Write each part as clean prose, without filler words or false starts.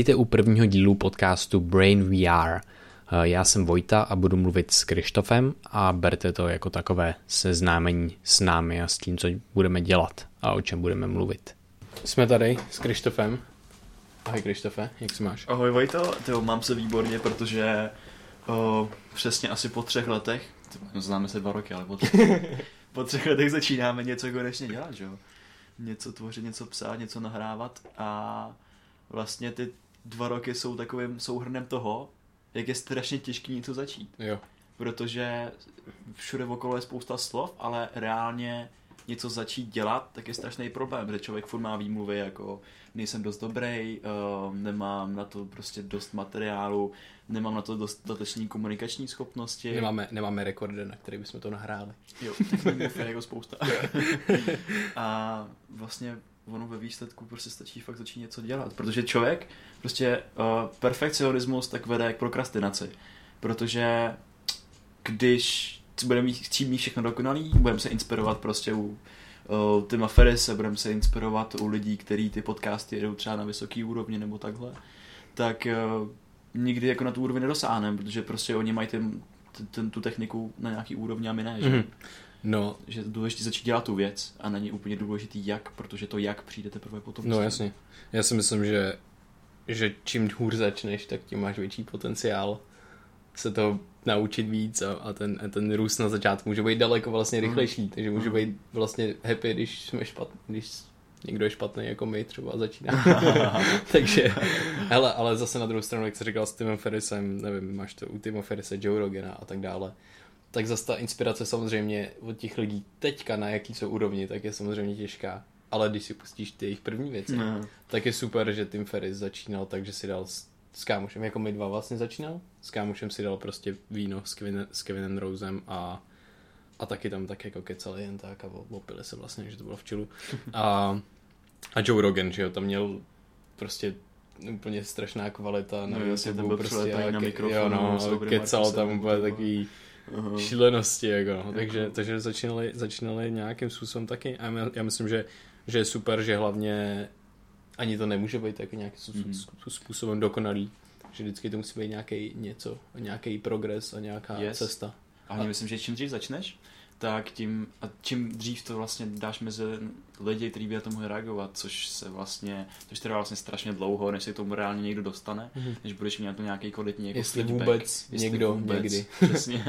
Vítejte u prvního dílu podcastu Brain VR. Já jsem Vojta a budu mluvit s Krištofem a berte to jako takové seznámení s námi a s tím, co budeme dělat a o čem budeme mluvit. Jsme tady s Krištofem. Ahoj Krištofe, jak se máš? Ahoj Vojto, mám se výborně, protože přesně asi po 3 letech, známe se 2 roky, ale po třech letech začínáme něco konečně dělat, že jo? Něco tvořit, něco psát, něco nahrávat a vlastně ty 2 roky jsou takovým souhrnem toho, jak je strašně těžký něco začít. Jo. Protože všude okolo je spousta slov, ale reálně něco začít dělat, tak je strašný problém, protože člověk furt má výmluvy jako nejsem dost dobrý, nemám na to prostě dost materiálu, nemám na to dostatečné komunikační schopnosti. Nemáme rekordy, na který bychom to nahráli. Jo, těch je jako spousta. A vlastně ono ve výsledku prostě stačí fakt začít něco dělat, protože člověk prostě perfekcionismus tak vede k prokrastinaci, protože když budeme chtít mít všechno dokonalý, budeme se inspirovat prostě u Tima Ferrise, budeme se inspirovat u lidí, kteří ty podcasty jedou třeba na vysoký úrovni nebo takhle, tak nikdy jako na tu úroveň nedosáhneme, protože prostě oni mají tu techniku na nějaký úrovni a my ne, že? No, že je důležité začít dělat tu věc a není úplně důležitý jak, protože to jak přijde teprve potom. No jasně, já si myslím, že čím hůř začneš, tak tím máš větší potenciál se to naučit víc a ten růst na začátku může být daleko vlastně rychlejší, takže může být vlastně happy, když jsme špatný, když někdo je špatný jako my třeba začíná. Takže, hele, ale zase na druhou stranu, jak jsi říkal s Timem Ferrisem, nevím, máš to u Tima Ferrise, Joe Rogana a tak dále, tak zase ta inspirace samozřejmě od těch lidí teďka na jaký jsou úrovni, tak je samozřejmě těžká, ale když si pustíš ty jejich první věci, tak je super, že Tim Ferriss začínal tak, že si dal s kámošem, jako my dva vlastně začínal. S kámošem si dal prostě víno s Kevinem Rosem a taky tam tak jako kecali jen tak a opili se vlastně, že to bylo v čilu. A Joe Rogan, že jo, tam měl prostě úplně strašná kvalita na YouTube, prostě na mikrofon, kecal tam úplně takový šílenosti, jako. Takže začínali nějakým způsobem taky a já myslím, že je super, že hlavně ani to nemůže být jako nějakým způsobem dokonalý, že vždycky to musí být nějaký něco, nějaký progres a nějaká cesta. A myslím, že čím dřív začneš, tak čím dřív to vlastně dáš mezi lidi, kteří by na to mohli reagovat, což trvá vlastně strašně dlouho, než se k tomu reálně někdo dostane, než budeš mít na to nějaký kvalitní jako feedback. Jestli vůbec, někdy. Přesně.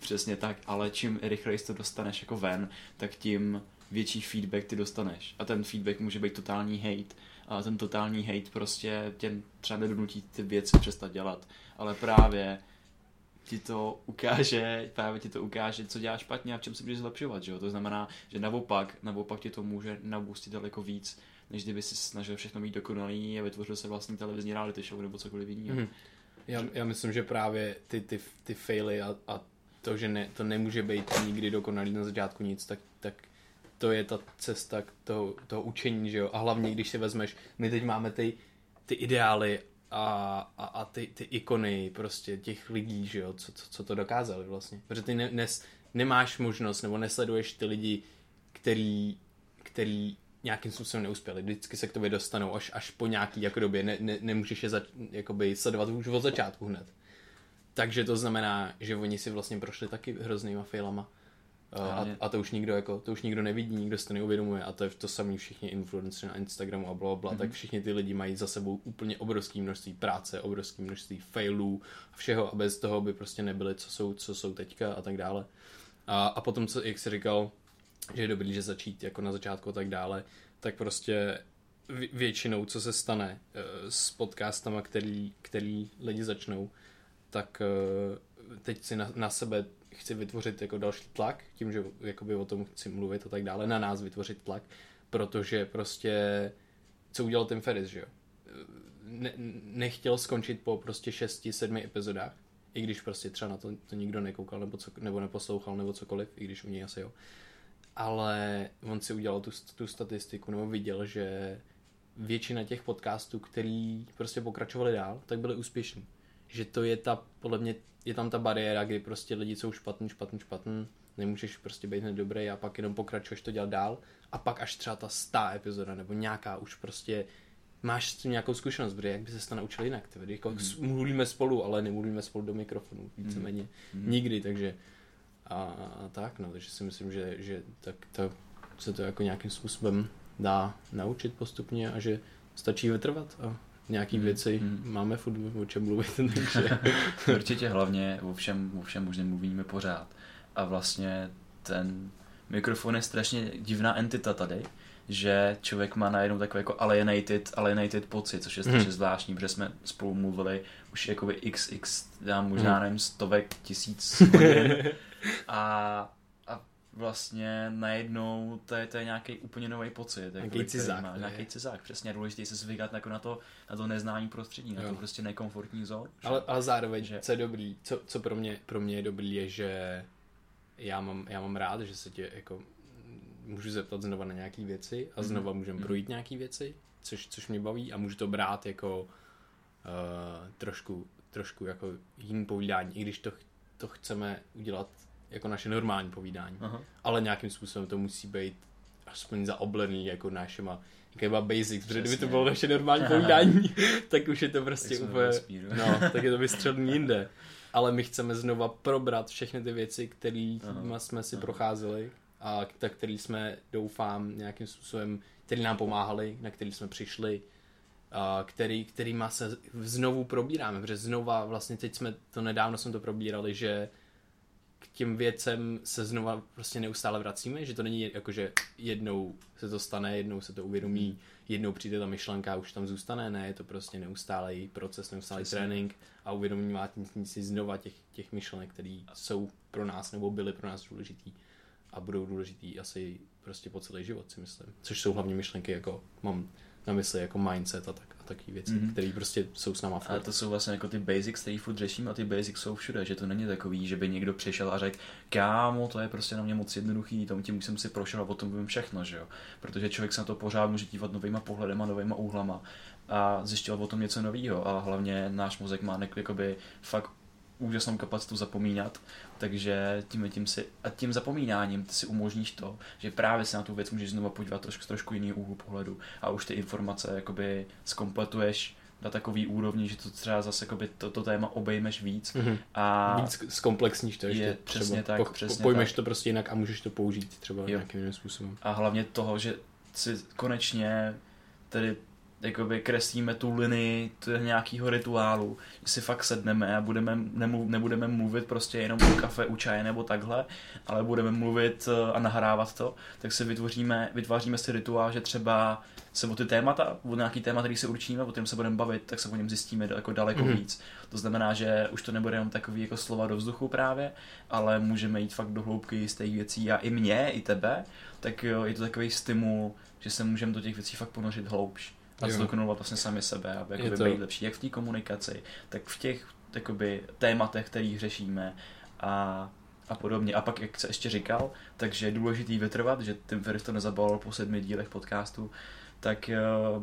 Přesně tak, ale čím rychleji to dostaneš jako ven, tak tím větší feedback ty dostaneš. A ten feedback může být totální hate. A ten totální hate prostě tě třeba nedonutí ty věci přestat dělat. Ale právě ti to ukáže, co děláš špatně a v čem se můžeš zlepšovat, že jo? To znamená, že naopak ti to může nabustit daleko víc, než kdyby si snažil všechno mít dokonalý a vytvořil se vlastní televizní reality show nebo cokoliv jiného. Já myslím, že právě ty faily a to, že to nemůže být nikdy dokonalý na začátku nic, tak to je ta cesta k toho učení, že jo? A hlavně, když si vezmeš, my teď máme ty ideály a ty ikony prostě těch lidí, že jo? Co to dokázali vlastně. Protože ty nemáš možnost, nebo nesleduješ ty lidi, který nějakým způsobem neuspěli. Vždycky se k tobě dostanou až po nějaký jako době. Nemůžeš je jakoby sledovat už od začátku hned. Takže to znamená, že oni si vlastně prošli taky hroznýma failama. A to už nikdo nevidí, nikdo si to neuvědomuje a to je to samý všichni influenceři na Instagramu a blablabla, tak všichni ty lidi mají za sebou úplně obrovské množství práce, obrovské množství failů a všeho a bez toho by prostě nebyly, co jsou teďka a tak dále. A potom, jak jsi říkal, že je dobrý, že začít jako na začátku a tak dále, tak prostě většinou, co se stane s podcastama, který lidi začnou, tak teď si na sebe chci vytvořit jako další tlak, tím, že jakoby o tom chci mluvit a tak dále, na nás vytvořit tlak, protože prostě, co udělal Tim Ferriss, že jo? Nechtěl skončit po prostě 6-7 epizodách, i když prostě třeba na to nikdo nekoukal, nebo neposlouchal, nebo cokoliv, i když u něj asi jo. Ale on si udělal tu statistiku, nebo viděl, že většina těch podcastů, který prostě pokračovali dál, tak byly úspěšní. Že to je podle mě, je tam ta bariéra, kdy prostě lidi jsou špatný, nemůžeš prostě být nedobrý a pak jenom pokračuješ to dělat dál a pak až třeba ta 100. epizoda nebo nějaká už prostě máš s tím nějakou zkušenost, protože jak by se to naučil jinak, tedy jako mluvíme spolu, ale nemluvíme spolu do mikrofonu, víceméně nikdy, takže a tak, no, takže si myslím, že tak to, se to jako nějakým způsobem dá naučit postupně a že stačí vytrvat a nějaký věci máme furt o čem mluvit, takže. Určitě hlavně o všem už nemluvíme pořád a vlastně ten mikrofon je strašně divná entita tady, že člověk má najednou takový jako alienated pocit, což je strašně zvláštní, protože jsme spolu mluvili už jakoby xx, já možná nevím, 100 000 hodin a vlastně najednou to je nějaký úplně nový pocit. Nějaký cizák. Nějaký cizák, přesně, důležitý se zvykat jako na to neznání prostředí, na to prostě nekomfortní zónu. Ale zároveň, že... co je dobrý, co pro mě je dobrý, je, že já mám rád, že se tě jako... můžu zeptat znova na nějaké věci a znova můžeme projít nějaké věci, což mě baví a můžu to brát jako trošku jako jiný povídání, i když to chceme udělat jako naše normální povídání. Aha. Ale nějakým způsobem to musí být aspoň zaoblený jako našima nějakýma basics, protože kdyby to bylo naše normální povídání, tak už je to prostě úplně, tak je to vystřelený jinde. Ale my chceme znova probrat všechny ty věci, které jsme si procházeli, a který jsme, doufám, nějakým způsobem, který nám pomáhali, na který jsme přišli, a kterýma se znovu probíráme, protože znova, vlastně teď nedávno jsme to probírali, že k těm věcem se znova prostě neustále vracíme, že to není jako, že jednou se to stane, jednou se to uvědomí, jednou přijde ta myšlenka a už tam zůstane, ne, je to prostě neustálej proces, neustálej trénink a uvědomíme si znova těch myšlenek, které jsou pro nás nebo byly pro nás důležitý. A budou důležitý asi prostě po celý život, si myslím. Což jsou hlavně myšlenky, jako mám na mysli jako mindset a taky věci, které prostě jsou s náma furt. Ale to jsou vlastně jako ty basics, který furt řeším a ty basics jsou všude, že to není takový, že by někdo přišel a řekl, kámo, to je prostě na mě moc jednoduchý, tím už jsem si prošel a potom vím všechno, že jo. Protože člověk se na to pořád může dívat novýma pohledama, novýma úhlama a zjišťovat o tom něco novýho a hlavně náš mozek má jakoby fakt úžasnou kapacitu zapomínat, takže tím zapomínáním ty si umožníš to, že právě se na tu věc můžeš znovu podívat trošku jiný úhlu pohledu a už ty informace jakoby zkompletuješ na takový úrovni, že to třeba zase jakoby to téma obejmeš víc a víc zkomplexníš to ještě, je, přesně tak, pojmeš to prostě jinak a můžeš to použít třeba nějakým jiným způsobem. A hlavně toho, že si konečně tedy jakoby kreslíme tu linii nějakého rituálu, že si fakt sedneme a nebudeme mluvit prostě jenom u kafe, u čaje nebo takhle, ale budeme mluvit a nahrávat to, tak si vytváříme si rituál, že třeba se o ty témata, o nějaký téma, který si určíme, o kterém se budeme bavit, tak se o něm zjistíme jako daleko víc. To znamená, že už to nebude jenom takový jako slova do vzduchu právě, ale můžeme jít fakt do hloubky z těch věcí a i mě, i tebe, tak jo, je to takový stimul, že se můžeme do těch věcí fakt ponořit hloubš. A zdokonovat vlastně sami sebe, aby jakoby být lepší jak v té komunikaci, tak v těch jakoby tématech, kterých řešíme a podobně. A pak, jak se ještě říkal, takže je důležitý vytrvat, že Tim Ferriss to nezabalil po 7 dílech podcastu, tak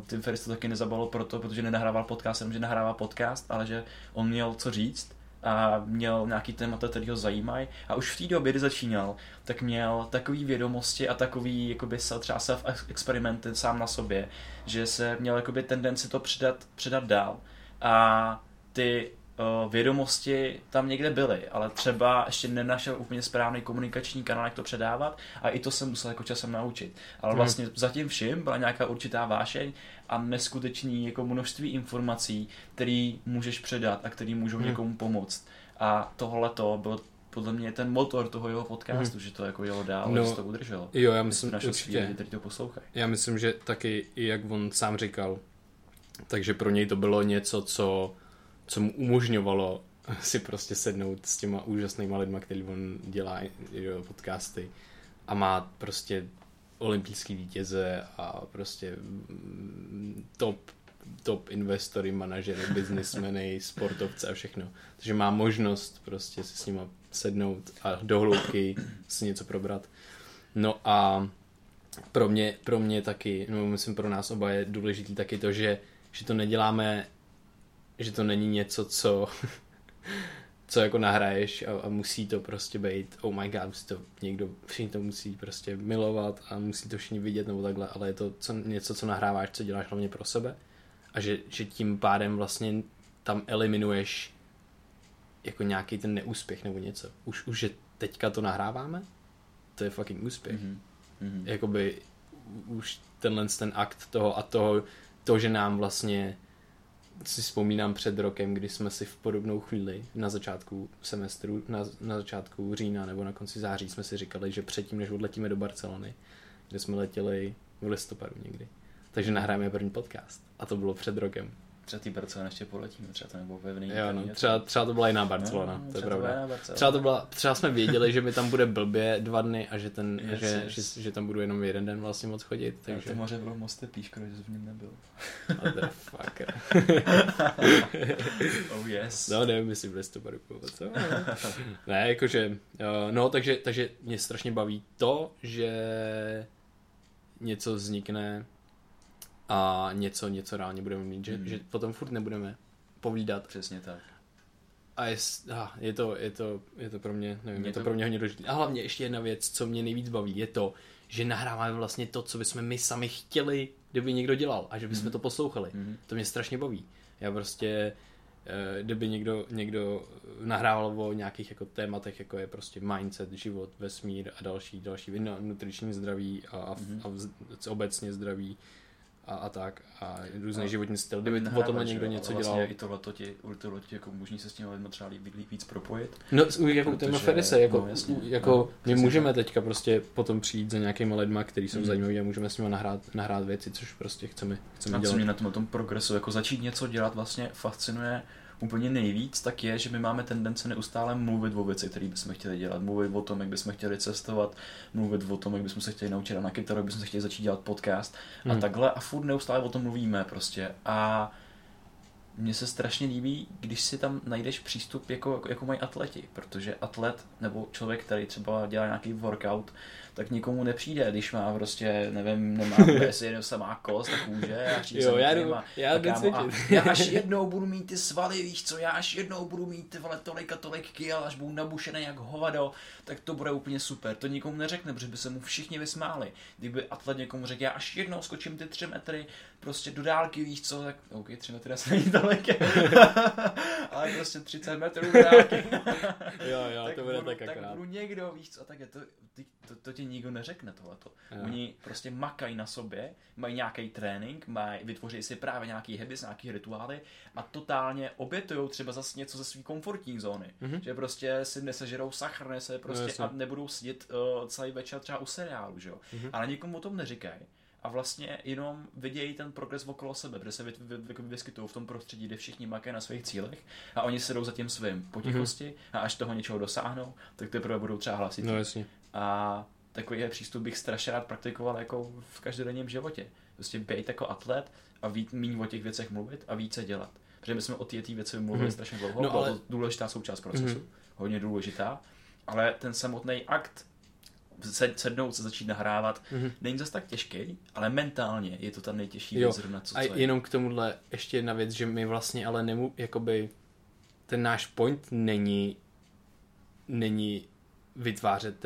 Tim Ferriss to taky nezabalil proto, protože nenahrával podcast, jenom že nahrává podcast, ale že on měl co říct a měl nějaký témata, který ho zajímají a už v té době, kdy začínal, tak měl takový vědomosti a takový jakoby třeba self-experimenty sám na sobě, že se měl jakoby tendenci to předat dál a ty vědomosti tam někde byly, ale třeba ještě nenašel úplně správný komunikační kanál, jak to předávat a i to se musel jako časem naučit. Ale vlastně zatím všim byla nějaká určitá vášeň a neskutečný jako množství informací, které můžeš předat a které můžou někomu pomoct. A tohleto bylo podle mě ten motor toho jeho podcastu, že to jako jelo dál, že to udrželo. Jo, já myslím určitě. Teď to poslouchají. Já myslím, že taky, jak on sám říkal, takže pro něj to bylo něco, co mu umožňovalo si prostě sednout s těma úžasnýma lidma, který on dělá podcasty a má prostě olympijský vítěze a prostě top investory, manažery, biznismeny, sportovce a všechno. Takže má možnost prostě si s nima sednout a do hloubky si něco probrat. No a pro mě taky, no myslím pro nás oba je důležitý taky to, že to neděláme, že to není něco, co jako nahraješ a musí to prostě být, oh my god, musí to někdo, všichni to musí prostě milovat a musí to všichni vidět nebo takhle, ale je to něco, co nahráváš, co děláš hlavně pro sebe a že tím pádem vlastně tam eliminuješ jako nějaký ten neúspěch nebo něco. Už že teďka to nahráváme, to je fucking úspěch. Mm-hmm. Mm-hmm. Jakoby už ten akt toho a toho, to, že nám vlastně, si vzpomínám před rokem, kdy jsme si v podobnou chvíli na začátku semestru, na začátku října nebo na konci září jsme si říkali, že předtím, než odletíme do Barcelony, kde jsme letěli v listopadu někdy, takže nahráme první podcast a to bylo před rokem. Třeba ty Barcelona ještě poletíme, třeba to nebylo pevný. Jo, no, třeba to byla jiná Barcelona, no, to je pravda. Třeba jsme věděli, že mi tam bude blbě 2 dny a že, že tam budu jenom 1 den vlastně moc chodit. Takže... No, to moře bylo moc tepý, škoda, že v něm nebyl. A to je fucker. Oh yes. No, nevím, jestli v listopadu původ, co? Ne, jakože, no, takže mě strašně baví to, že něco vznikne a něco reálně budeme mít, že potom furt nebudeme povídat. Přesně tak. A je to pro mě, nevím, je to pro mě hodně důležité. A hlavně ještě jedna věc, co mě nejvíc baví, je to, že nahráváme vlastně to, co bychom my sami chtěli, kdyby někdo dělal a že bychom to poslouchali. To mě strašně baví. Já prostě, kdyby někdo nahrával o nějakých jako tématech, jako je prostě mindset, život, vesmír a další nutriční zdraví a obecně zdraví, a tak a různý životní styl, kdyby o tomhle někdo něco dělal. Vlastně i tohle jako možný se s těmi lidmi třeba víc propojit. No jako Tim Ferriss, my můžeme teďka prostě potom přijít za nějakými lidmi, kteří jsou zajímaví a můžeme s nimi nahrát věci, což prostě chceme dělat. A co mě na tom progresu, jako začít něco dělat vlastně fascinuje úplně nejvíc, tak je, že my máme tendence neustále mluvit o věci, které bychom chtěli dělat, mluvit o tom, jak bychom chtěli cestovat, mluvit o tom, jak bychom se chtěli naučit na kytaru, jak bychom se chtěli začít dělat podcast a takhle a furt neustále o tom mluvíme prostě a mně se strašně líbí, když si tam najdeš přístup jako mají atleti, protože atlet nebo člověk, který třeba dělá nějaký workout, tak nikomu nepřijde, když má prostě, nevím, nemá PS1 samá kost a kůže a říct se já až jednou budu mít ty svaly, víš co, já až jednou budu mít tolik kil, až budu nabušený jak hovado, tak to bude úplně super, to nikomu neřekne, protože by se mu všichni vysmáli, kdyby atlet někomu řekl, já až jednou skočím ty 3 metry prostě do dálky, víš co, tak ok, 3 metry asi není tolik, ale prostě 30 metrů do dálky, jo, tak to bude tak akorát. Tak budu někdo, víš co, tak je to ti nikdo neřekne tohleto. Jo. Oni prostě makají na sobě, mají nějaký trénink, vytvoří si právě nějaký habits, nějaký rituály a totálně obětujou třeba zase něco ze své komfortní zóny. Mm-hmm. Že prostě si nesežerou sachr, a nebudou sedět celý večer třeba u seriálu, že jo. Mm-hmm. Ale nikomu o tom neříkají. A vlastně jenom vidějí ten progres okolo sebe, kde se vyskytují v tom prostředí, kde všichni makají na svých cílech a oni se jdou za tím svým potichosti a až toho něčeho dosáhnou, tak teprve budou třeba hlasit. No, jasně. A takový přístup bych strašně rád praktikoval jako v každodenním životě. Prostě být jako atlet a méně o těch věcech mluvit a více dělat. Protože my jsme o té věci mluvili strašně dlouho, no, ale... to důležitá součást procesu, hodně důležitá, ale ten samotný akt sednout se začít nahrávat, není zase tak těžký, ale mentálně je to ta nejtěžší věc zrovna, co je. A jenom k tomuhle ještě jedna věc, že my vlastně ale jakoby ten náš point není vytvářet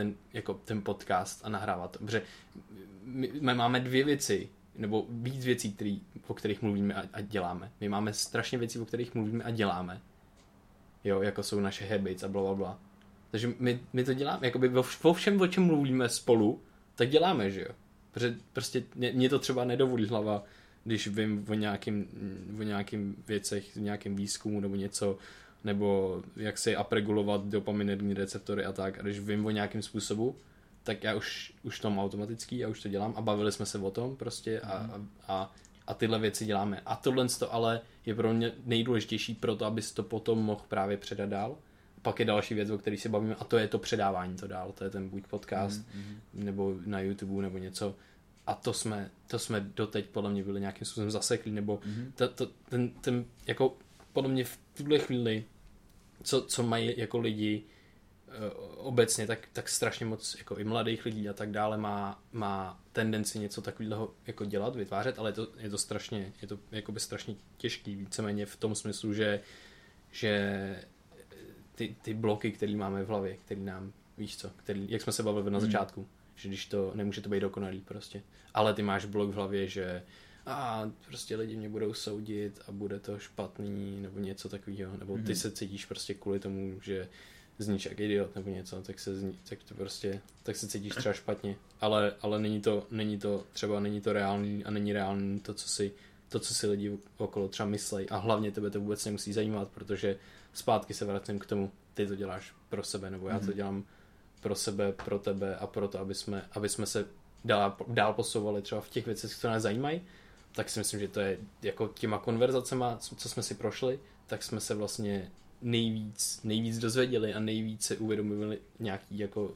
ten podcast a nahrávat. Protože my máme 2 věci, nebo víc věcí, o kterých mluvíme a děláme. My máme strašně věcí, o kterých mluvíme a děláme. Jo, jako jsou naše habits a blablabla. Takže my to děláme, jakoby o všem, o čem mluvíme spolu, tak děláme, že jo. Protože prostě mě to třeba nedovolí hlava, když vím o nějakým věcech, nějakým výzkumu nebo něco, nebo jak si apregulovat dopaminerní receptory a tak. A když vím o nějakým způsobu, tak já už to mám automatický, já už to dělám a bavili jsme se o tom prostě a tyhle věci děláme. A tohle ale je pro mě nejdůležitější pro to, abys to potom mohl právě předat dál. Pak je další věc, o který se bavíme a to je to předávání to dál, to je ten buď podcast nebo na YouTube nebo něco. A to jsme doteď podle mě byli nějakým způsobem zasekli, nebo ten jako podle mě v tuhle chvíli, co mají jako lidi obecně, tak strašně moc jako i mladých lidí a tak dále má tendenci něco takového jako dělat, vytvářet, ale je to jakoby strašně těžký, víceméně v tom smyslu, že ty bloky, které máme v hlavě, které nám, víš co, jak jsme se bavili na začátku, že když to nemůže to být dokonalý prostě, ale ty máš blok v hlavě, že a prostě lidi mě budou soudit a bude to špatný nebo něco takového, nebo ty se cítíš prostě kvůli tomu, že zníš jak idiot nebo něco, tak se cítíš třeba špatně, ale není to reálný a není reálný to, co si lidi okolo třeba myslejí, a hlavně tebe to vůbec nemusí zajímat, protože zpátky se vracím k tomu, ty to děláš pro sebe, nebo já to dělám pro sebe, pro tebe a proto, aby jsme se dál posouvali třeba v těch věcech, které nás zajímají, tak si myslím, že to je jako těma konverzacema, co jsme si prošli, tak jsme se vlastně nejvíc dozvěděli a nejvíc se uvědomili nějaký jako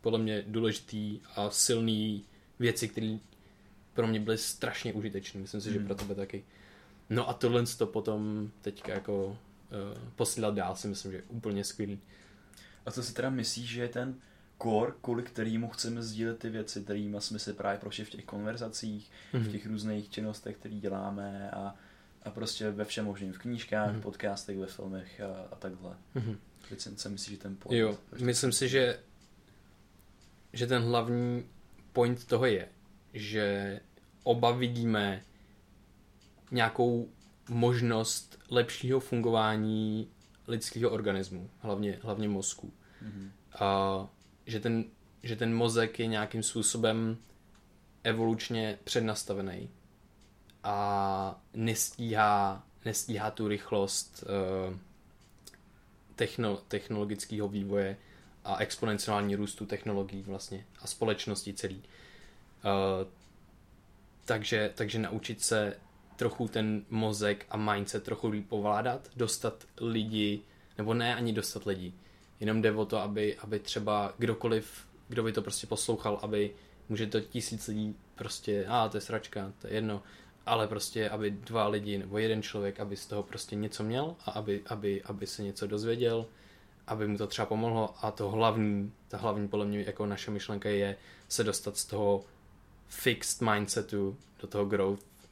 podle mě důležitý a silný věci, které pro mě byly strašně užitečné. Myslím si, že pro tebe taky. No a tohle to potom teďka jako posílat dál si myslím, že je úplně skvělý. A co si teda myslíš, že je ten core, kvůli kterému chceme sdílet ty věci, kterýma jsme se právě prošli v těch konverzacích, v těch různých činnostech, které děláme a prostě ve všem možným, v knížkách, podcastech, ve filmech a takhle. Teď si myslíš, že ten point? Jo, myslím si, že ten hlavní point toho je, že oba vidíme nějakou možnost lepšího fungování lidského organismu, hlavně mozku. A že ten mozek je nějakým způsobem evolučně přednastavený a nestíhá tu rychlost technologického vývoje a exponenciální růstu technologií vlastně a společnosti celý. Takže naučit se trochu ten mozek a mindset trochu líp ovládat, dostat lidi, nebo ne ani dostat lidi, jenom jde o to, aby třeba kdokoliv, kdo by to prostě poslouchal, aby může to 1000 lidí prostě, to je sračka, to je jedno, ale prostě, aby 2 lidi nebo 1 člověk, aby z toho prostě něco měl a aby se něco dozvěděl, aby mu to třeba pomohlo, a ta hlavní podle mě jako naše myšlenka je se dostat z toho fixed mindsetu do toho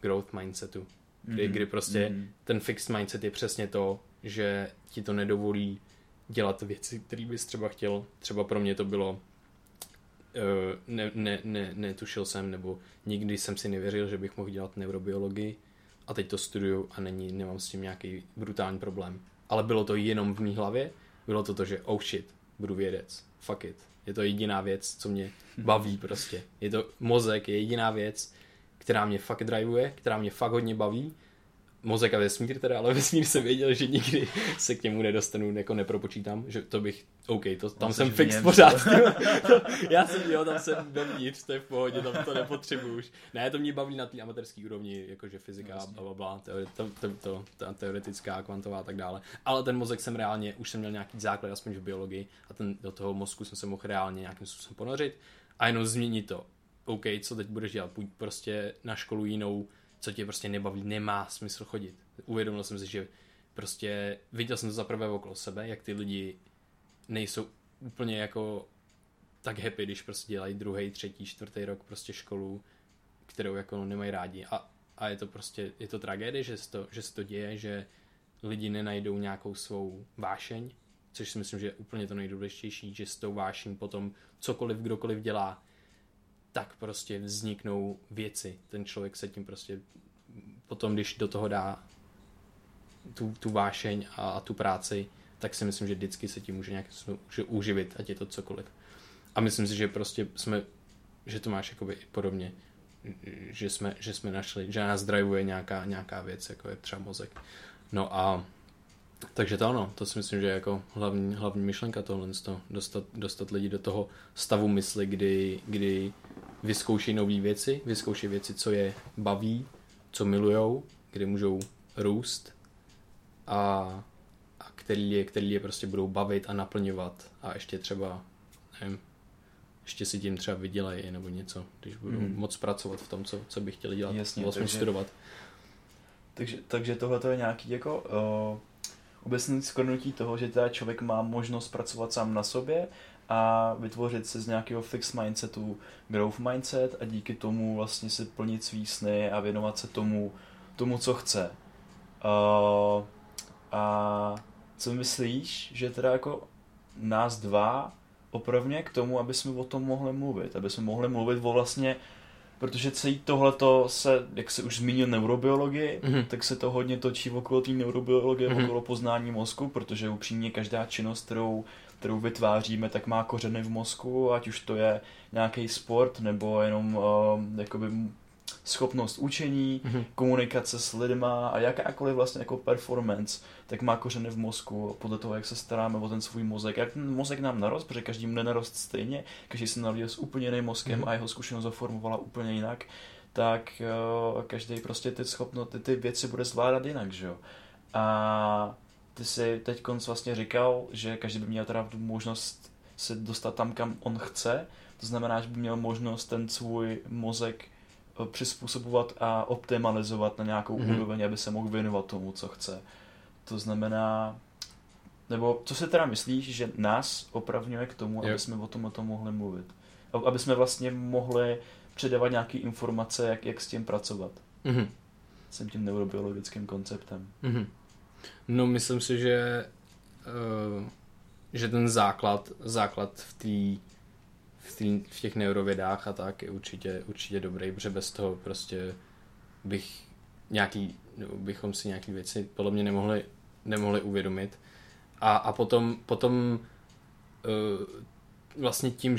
growth mindsetu, kdy prostě ten fixed mindset je přesně to, že ti to nedovolí dělat věci, které bys třeba chtěl. Třeba pro mě to bylo netušil jsem, nebo nikdy jsem si nevěřil, že bych mohl dělat neurobiologii, a teď to studuju a nemám s tím nějaký brutální problém. Ale bylo to jenom v mý hlavě, bylo to, že oh shit, budu vědec, fuck it. Je to jediná věc, co mě baví prostě. Mozek je jediná věc, která mě fakt drivuje, která mě fakt hodně baví. Mozek a vesmír teda, ale vesmír jsem věděl, že nikdy se k němu nedostanu, jako nepropočítám, že to bych, tam jsem fix pořád. Tam jsem vevnitř, to je v pohodě, tam to nepotřebuji už. Ne, to mě baví na té amatérské úrovni, jakože fyzika, blablabla, ta teoretická, kvantová a tak dále. Ale ten mozek jsem reálně, už jsem měl nějaký základ, aspoň v biologii, a do toho mozku jsem se mohl reálně nějakým způsobem ponořit a jenom změnit to. Co teď budeš dělat, půjď prostě na školu jinou, co tě prostě nebaví, nemá smysl chodit. Uvědomil jsem si, že prostě viděl jsem to zaprvé okolo sebe, jak ty lidi nejsou úplně jako tak happy, když prostě dělají 2., 3., 4. rok prostě školu, kterou jako nemají rádi. A je to prostě, je to tragédie, že se to děje, že lidi nenajdou nějakou svou vášeň, což si myslím, že je úplně to nejdůležitější, že s tou vášeň potom cokoliv, kdokoliv dělá, tak prostě vzniknou věci. Ten člověk se tím prostě potom, když do toho dá tu vášeň a tu práci, tak si myslím, že vždycky se tím může nějak uživit, ať je to cokoliv. A myslím si, že prostě že to máš jakoby podobně, že jsme našli, že nás drivuje nějaká věc, jako je třeba mozek. No a takže to si myslím, že je jako hlavní myšlenka tohle, dostat lidi do toho stavu mysli, kdy vyzkouší nové věci, vyzkouší věci, co je baví, co milujou, kdy můžou růst a který je prostě budou bavit a naplňovat, a ještě třeba, nevím, ještě si tím třeba vydělají nebo něco, když budou moc pracovat v tom, co by chtěli dělat, jasně, vlastně studovat. Takže tohle to je nějaký jako... obecně skrnutí toho, že teda člověk má možnost pracovat sám na sobě a vytvořit se z nějakého fixed mindsetu growth mindset a díky tomu vlastně si plnit svý sny a věnovat se tomu co chce. A co myslíš, že teda jako nás dva opravně k tomu, aby jsme o tom mohli mluvit o vlastně Protože celý tohleto se, jak se už zmínil neurobiologii, tak se to hodně točí okolo té neurobiologie, okolo poznání mozku, protože upřímně každá činnost, kterou vytváříme, tak má kořeny v mozku, ať už to je nějaký sport, nebo jenom jakoby schopnost učení, komunikace s lidma a jakákoliv vlastně jako performance, tak má kořeny v mozku podle toho, jak se staráme o ten svůj mozek. Jak ten mozek nám narost, protože každý mu nenarost stejně, každý se narodil s úplně jiným mozkem a jeho zkušenost zaformovala úplně jinak, tak každý prostě ty schopnosti, ty věci bude zvládat jinak, že jo. A ty si teď konc vlastně říkal, že každý by měl teda možnost se dostat tam, kam on chce, to znamená, že by měl možnost ten svůj mozek přizpůsobovat a optimalizovat na nějakou úroveň, aby se mohl věnovat tomu, co chce. To znamená, nebo co si teda myslíš, že nás opravňuje k tomu, aby jsme o tom mohli mluvit? Aby jsme vlastně mohli předávat nějaké informace, jak s tím pracovat. S tím neurobiologickým konceptem. No, myslím si, že ten základ v těch neurovědách a tak je určitě dobrý, protože bez toho prostě bychom si nějaký věci podle mě nemohli uvědomit. A potom vlastně tím,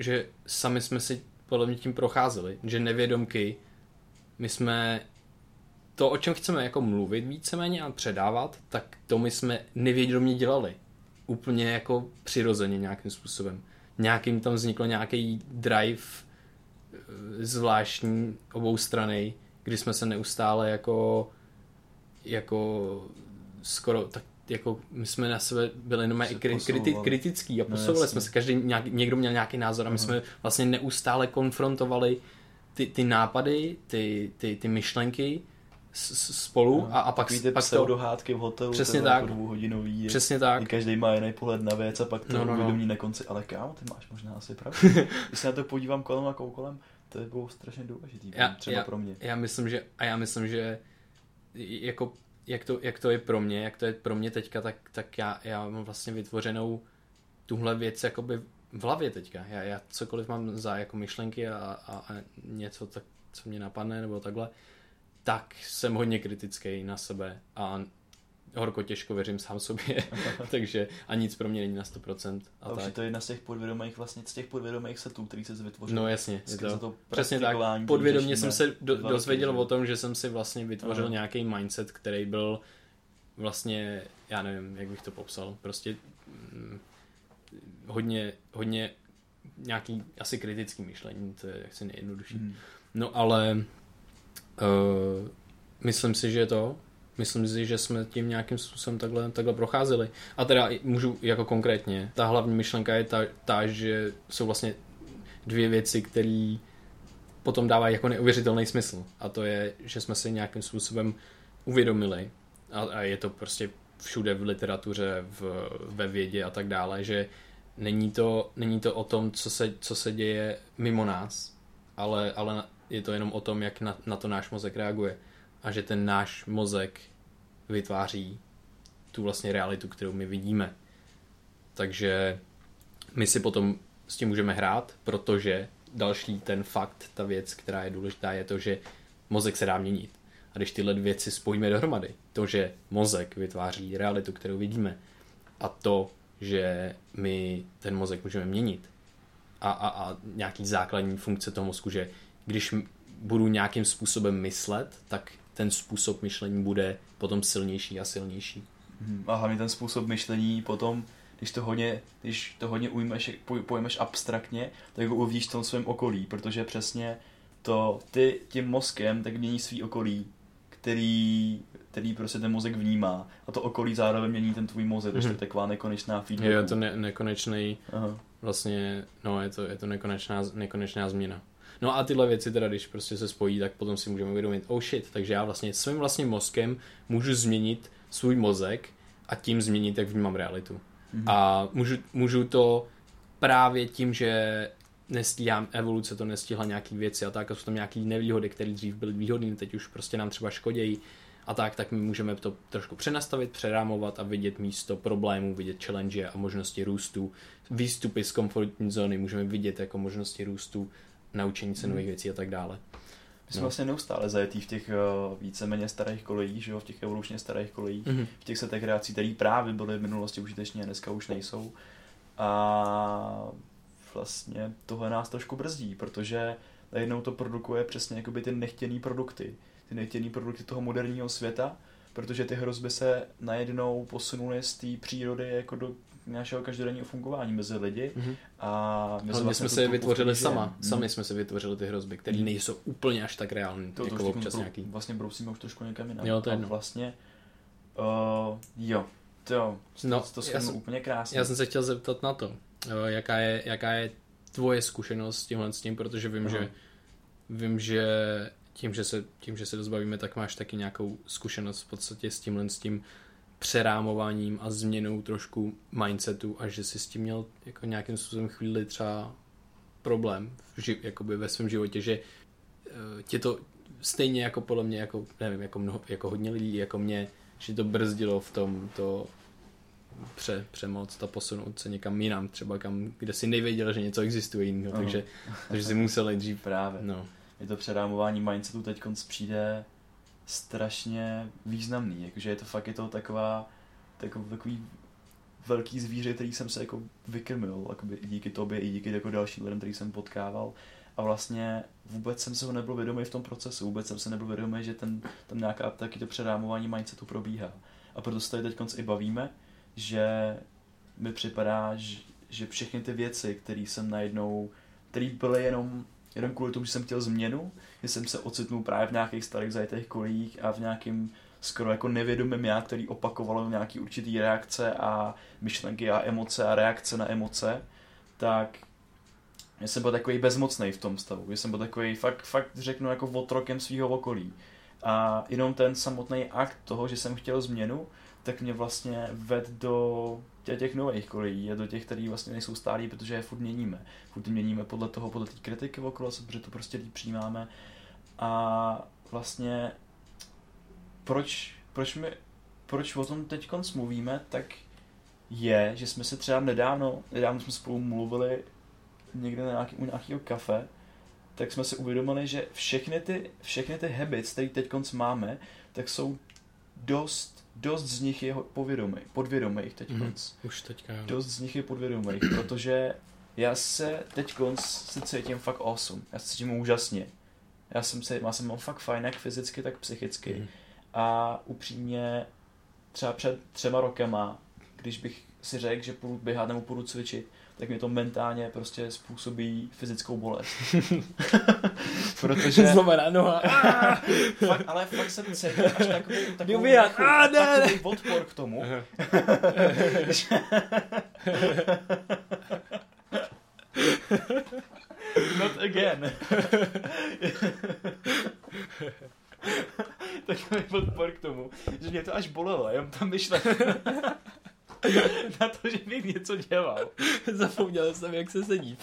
že sami jsme si podle mě tím procházeli, že nevědomky my jsme to, o čem chceme jako mluvit víceméně a předávat, tak to my jsme nevědomě dělali. Úplně jako přirozeně nějakým způsobem. Nějakým tam vzniklo nějaký drive zvláštní obou strany, kdy jsme se neustále jako skoro tak jako my jsme na sebe byli jenom kritický a posouvali jsme se, každý někdo měl nějaký názor a my jsme vlastně neustále konfrontovali ty nápady, ty myšlenky spolu a pak víte pseudohádky v hotelu, přesně tak, dvouhodinový, přesně tak. Každý má jiný pohled na věc a pak to uvědomí na konci, ale kámo, ty máš možná asi pravdu. Když se na to podívám kolem a koukolem, to je bylo strašně důležitý, třeba pro mě. Já myslím, že jako jak to je pro mě teďka, tak já mám vlastně vytvořenou tuhle věc jakoby v hlavě teďka. Já cokoliv mám za jako myšlenky a něco tak, co mě napadne nebo takhle, tak jsem hodně kritický na sebe a horko těžko věřím sám sobě, takže a nic pro mě není na 100%. A už je to jedna z těch podvědomých vlastně, z těch podvědomých setů, který se vytvořil. No jasně, to přesně tak. Podvědomě jsem se dozvěděl o tom, že jsem si vlastně vytvořil nějaký mindset, který byl vlastně, já nevím, jak bych to popsal, prostě hodně nějaký asi kritický myšlení, to je asi nejjednodušší. No ale myslím si, že jsme tím nějakým způsobem takhle procházeli. A teda můžu jako konkrétně, ta hlavní myšlenka je ta že jsou vlastně dvě věci, které potom dávají jako neuvěřitelný smysl. A to je, že jsme si nějakým způsobem uvědomili, a je to prostě všude v literatuře, ve vědě a tak dále, že není to o tom, co se děje mimo nás, ale je to jenom o tom, jak na to náš mozek reaguje. A že ten náš mozek vytváří tu vlastně realitu, kterou my vidíme. Takže my si potom s tím můžeme hrát, protože další ten fakt, ta věc, která je důležitá, je to, že mozek se dá měnit. A když tyhle věci spojíme dohromady, to, že mozek vytváří realitu, kterou vidíme, a to, že my ten mozek můžeme měnit a nějaký základní funkce toho mozku, že když budu nějakým způsobem myslet, tak ten způsob myšlení bude potom silnější a silnější. A hlavně ten způsob myšlení potom, když to hodně pojmeš abstraktně, tak ho uvidíš v tom svém okolí, protože přesně to ty tím mozkem tak mění svý okolí, který prostě ten mozek vnímá. A to okolí zároveň mění ten tvůj mozek, takže to je taková nekonečná feedback. Je to nekonečný, vlastně, no je to nekonečná změna. No a tyhle věci teda, když prostě se spojí, tak potom si můžeme uvědomit, oh shit, takže já vlastně svým vlastním mozkem můžu změnit svůj mozek a tím změnit, jak vnímám realitu. A můžu to právě tím, že nestíhám, evoluce to nestihla nějaký věci a tak, a jsou tam nějaký nevýhody, které dřív byly výhodné, teď už prostě nám třeba škodějí a tak my můžeme to trošku přenastavit, přerámovat a vidět místo problémů, vidět challenge a možnosti růstu, výstupy z komfortní zóny, můžeme vidět jako možnosti růstu naučení se nových věcí a tak dále. My jsme vlastně neustále zajetí v těch víceméně starých kolejích, že jo, v těch evolučně starých kolejích, v těch setech reakcí, které právě byly v minulosti užitečné a dneska už nejsou. A vlastně tohle nás trošku brzdí, protože najednou to produkuje přesně jakoby ty nechtěný produkty toho moderního světa, protože ty hrozby se najednou posunuly z té přírody jako do našeho každodenního fungování mezi lidi. A my vlastně jsme se vytvořili sami jsme se vytvořili ty hrozby, které nejsou úplně až tak reální. To jako občas nějaký. Vlastně brousíme už trošku někam jinam. Jo, to je jedno. Vlastně, to je úplně krásné. Já jsem se chtěl zeptat na to, jaká je tvoje zkušenost s tímhle s tím, protože vím, že tím, že se dozbavíme, tak máš taky nějakou zkušenost v podstatě s tímhle s tím přerámováním a změnou trošku mindsetu a že jsi s tím měl jako nějakým způsobem chvíli třeba problém jakoby ve svém životě, že tě to stejně jako podle mě, jako, nevím, jako, mnoho, jako hodně lidí, jako mě, že to brzdilo v tom to přemoc a posunout se někam jinam, třeba kam, kde si nevěděl, že něco existuje jiného, takže si musel dřív právě. No. Je to přerámování mindsetu teď přijde strašně významný, jakože je to fakt takový velký zvíře, který jsem se jako vykrmil, jakoby i díky tobě, i díky jako dalším lidem, který jsem potkával a vlastně vůbec jsem se ho nebyl vědomý v tom procesu, vůbec jsem se nebyl vědomý, že tam nějaká taky to přerámování mindsetu probíhá a proto se tady teď i bavíme, že mi připadá, že všechny ty věci, které jsem najednou, které byly jenom kvůli tomu, že jsem chtěl změnu, že jsem se ocitnul právě v nějakých starých zajetých kolejích a v nějakým skoro jako nevědomém já, který opakovalo nějaký určitý reakce a myšlenky a emoce a reakce na emoce, tak já jsem byl takový bezmocnej v tom stavu, že jsem byl takový fakt řeknu jako otrokem svýho okolí a jenom ten samotný akt toho, že jsem chtěl změnu, tak mě vlastně ved do těch nových kolejí a do těch, který vlastně nejsou stálí, protože je furt měníme. Furt měníme podle té kritiky okolo, protože to prostě líp přijímáme. A vlastně proč o tom teď mluvíme, tak je, že jsme se třeba nedávno jsme spolu mluvili někde u nějakého kafe, tak jsme si uvědomili, že všechny ty habits, které teď máme, tak jsou dost z nich je podvědomých teď konc. Už teďka. Dost z nich je podvědomých, protože já se teď konc se cítím fakt awesome. Já se cítím úžasně. Já jsem mám fakt fajn, jak fyzicky, tak psychicky. A upřímně třeba před 3 rokama, když bych si řekl, že půjdu běhat nebo půjdu cvičit, tak mě to mentálně prostě způsobí fyzickou bolest. Protože... Zlomená noha. fakt jsem cítil až takový odpor k tomu. Not again. Takový odpor k tomu, že mě to až bolelo, jenom tam myšlenka. Na to, že bych něco dělal. Zapomněl jsem, jak se sedí.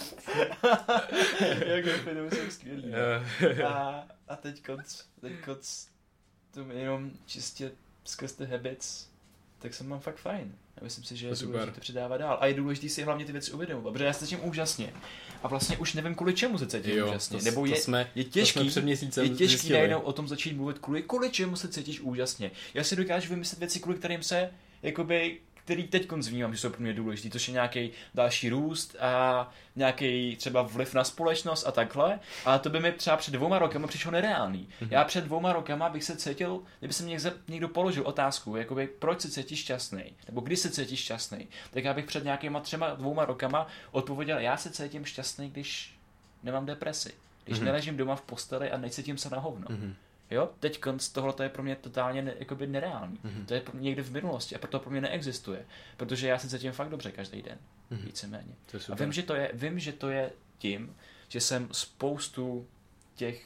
Jako film jsem skvělý. A teď konc to jenom čistě skrz ty habits, tak jsem mám fakt fajn. Já myslím si, že je důležité to předávat dál. A je důležité si hlavně ty věci uvědomovat, protože já se cítím úžasně. A vlastně už nevím, kvůli čemu se cítím úžasně. Nebo je těžký najednou o tom začít mluvit, kvůli čemu se cítíš úžasně. Já si dokážu vymyslet věci, kvůli kterým se jakoby, který teď vnímám, že jsou pro mě důležitý, což je nějaký další růst a nějaký třeba vliv na společnost a takhle, ale to by mi třeba před 2 rokama přišlo nereálný. Já před 2 rokama bych se cítil, kdyby se mě někdo položil otázku, jakoby, proč se cítíš šťastný, nebo kdy se cítíš šťastný, tak já bych před nějakýma 3-2 rokama odpověděl, já se cítím šťastný, když nemám depresi, když neležím doma v posteli a necítím se na hovno. Jo, teď tohle je pro mě totálně nereální. To je někde v minulosti a proto pro mě neexistuje, protože já se cítím fakt dobře každý den, víceméně. A vím, že to je tím, že jsem spoustu těch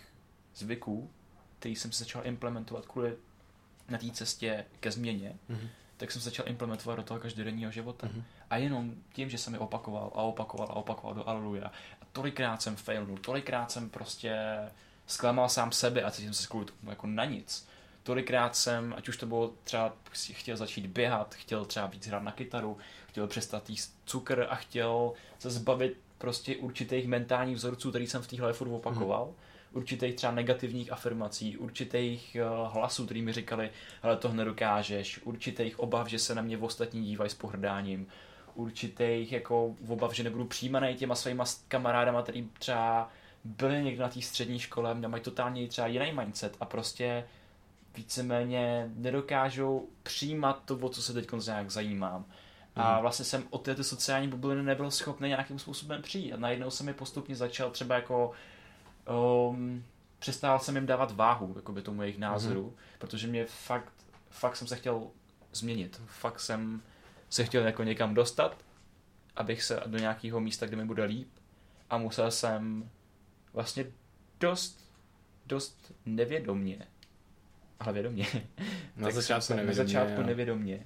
zvyků, který jsem se začal implementovat kvůli na té cestě ke změně, tak jsem začal implementovat do toho každodenního života. A jenom tím, že jsem je opakoval do aleluja. A tolikrát jsem failnul, tolikrát jsem prostě... zklamal sám sebe a cítím se kvůli tomu jako na nic. Tolikrát jsem, ať už to bylo třeba, chtěl začít běhat, chtěl třeba víc hrát na kytaru, chtěl přestat jíst cukr a chtěl se zbavit prostě určitých mentálních vzorců, který jsem v téhle furt opakoval, určitých třeba negativních afirmací, určitých hlasů, který mi říkali, hele, to nedokážeš, určitých obav, že se na mě v ostatní dívají s pohrdáním, určitých jako obav, že nebudu přijímaný těma svýma kamarádama, který třeba byli někde na té střední škole, mají totálně třeba jiný mindset a prostě víceméně nedokážou přijímat to, o co se teď nějak zajímám. A vlastně jsem od této sociální bubliny nebyl schopný nějakým způsobem přijít. A najednou jsem je postupně začal třeba jako přestával jsem jim dávat váhu jakoby tomu jejich názoru, protože mě fakt jsem se chtěl změnit. Fakt jsem se chtěl jako někam dostat, abych se do nějakého místa, kde mi bude líp. A musel jsem vlastně dost nevědomně, ale vědomně. Na začátku nevědomně.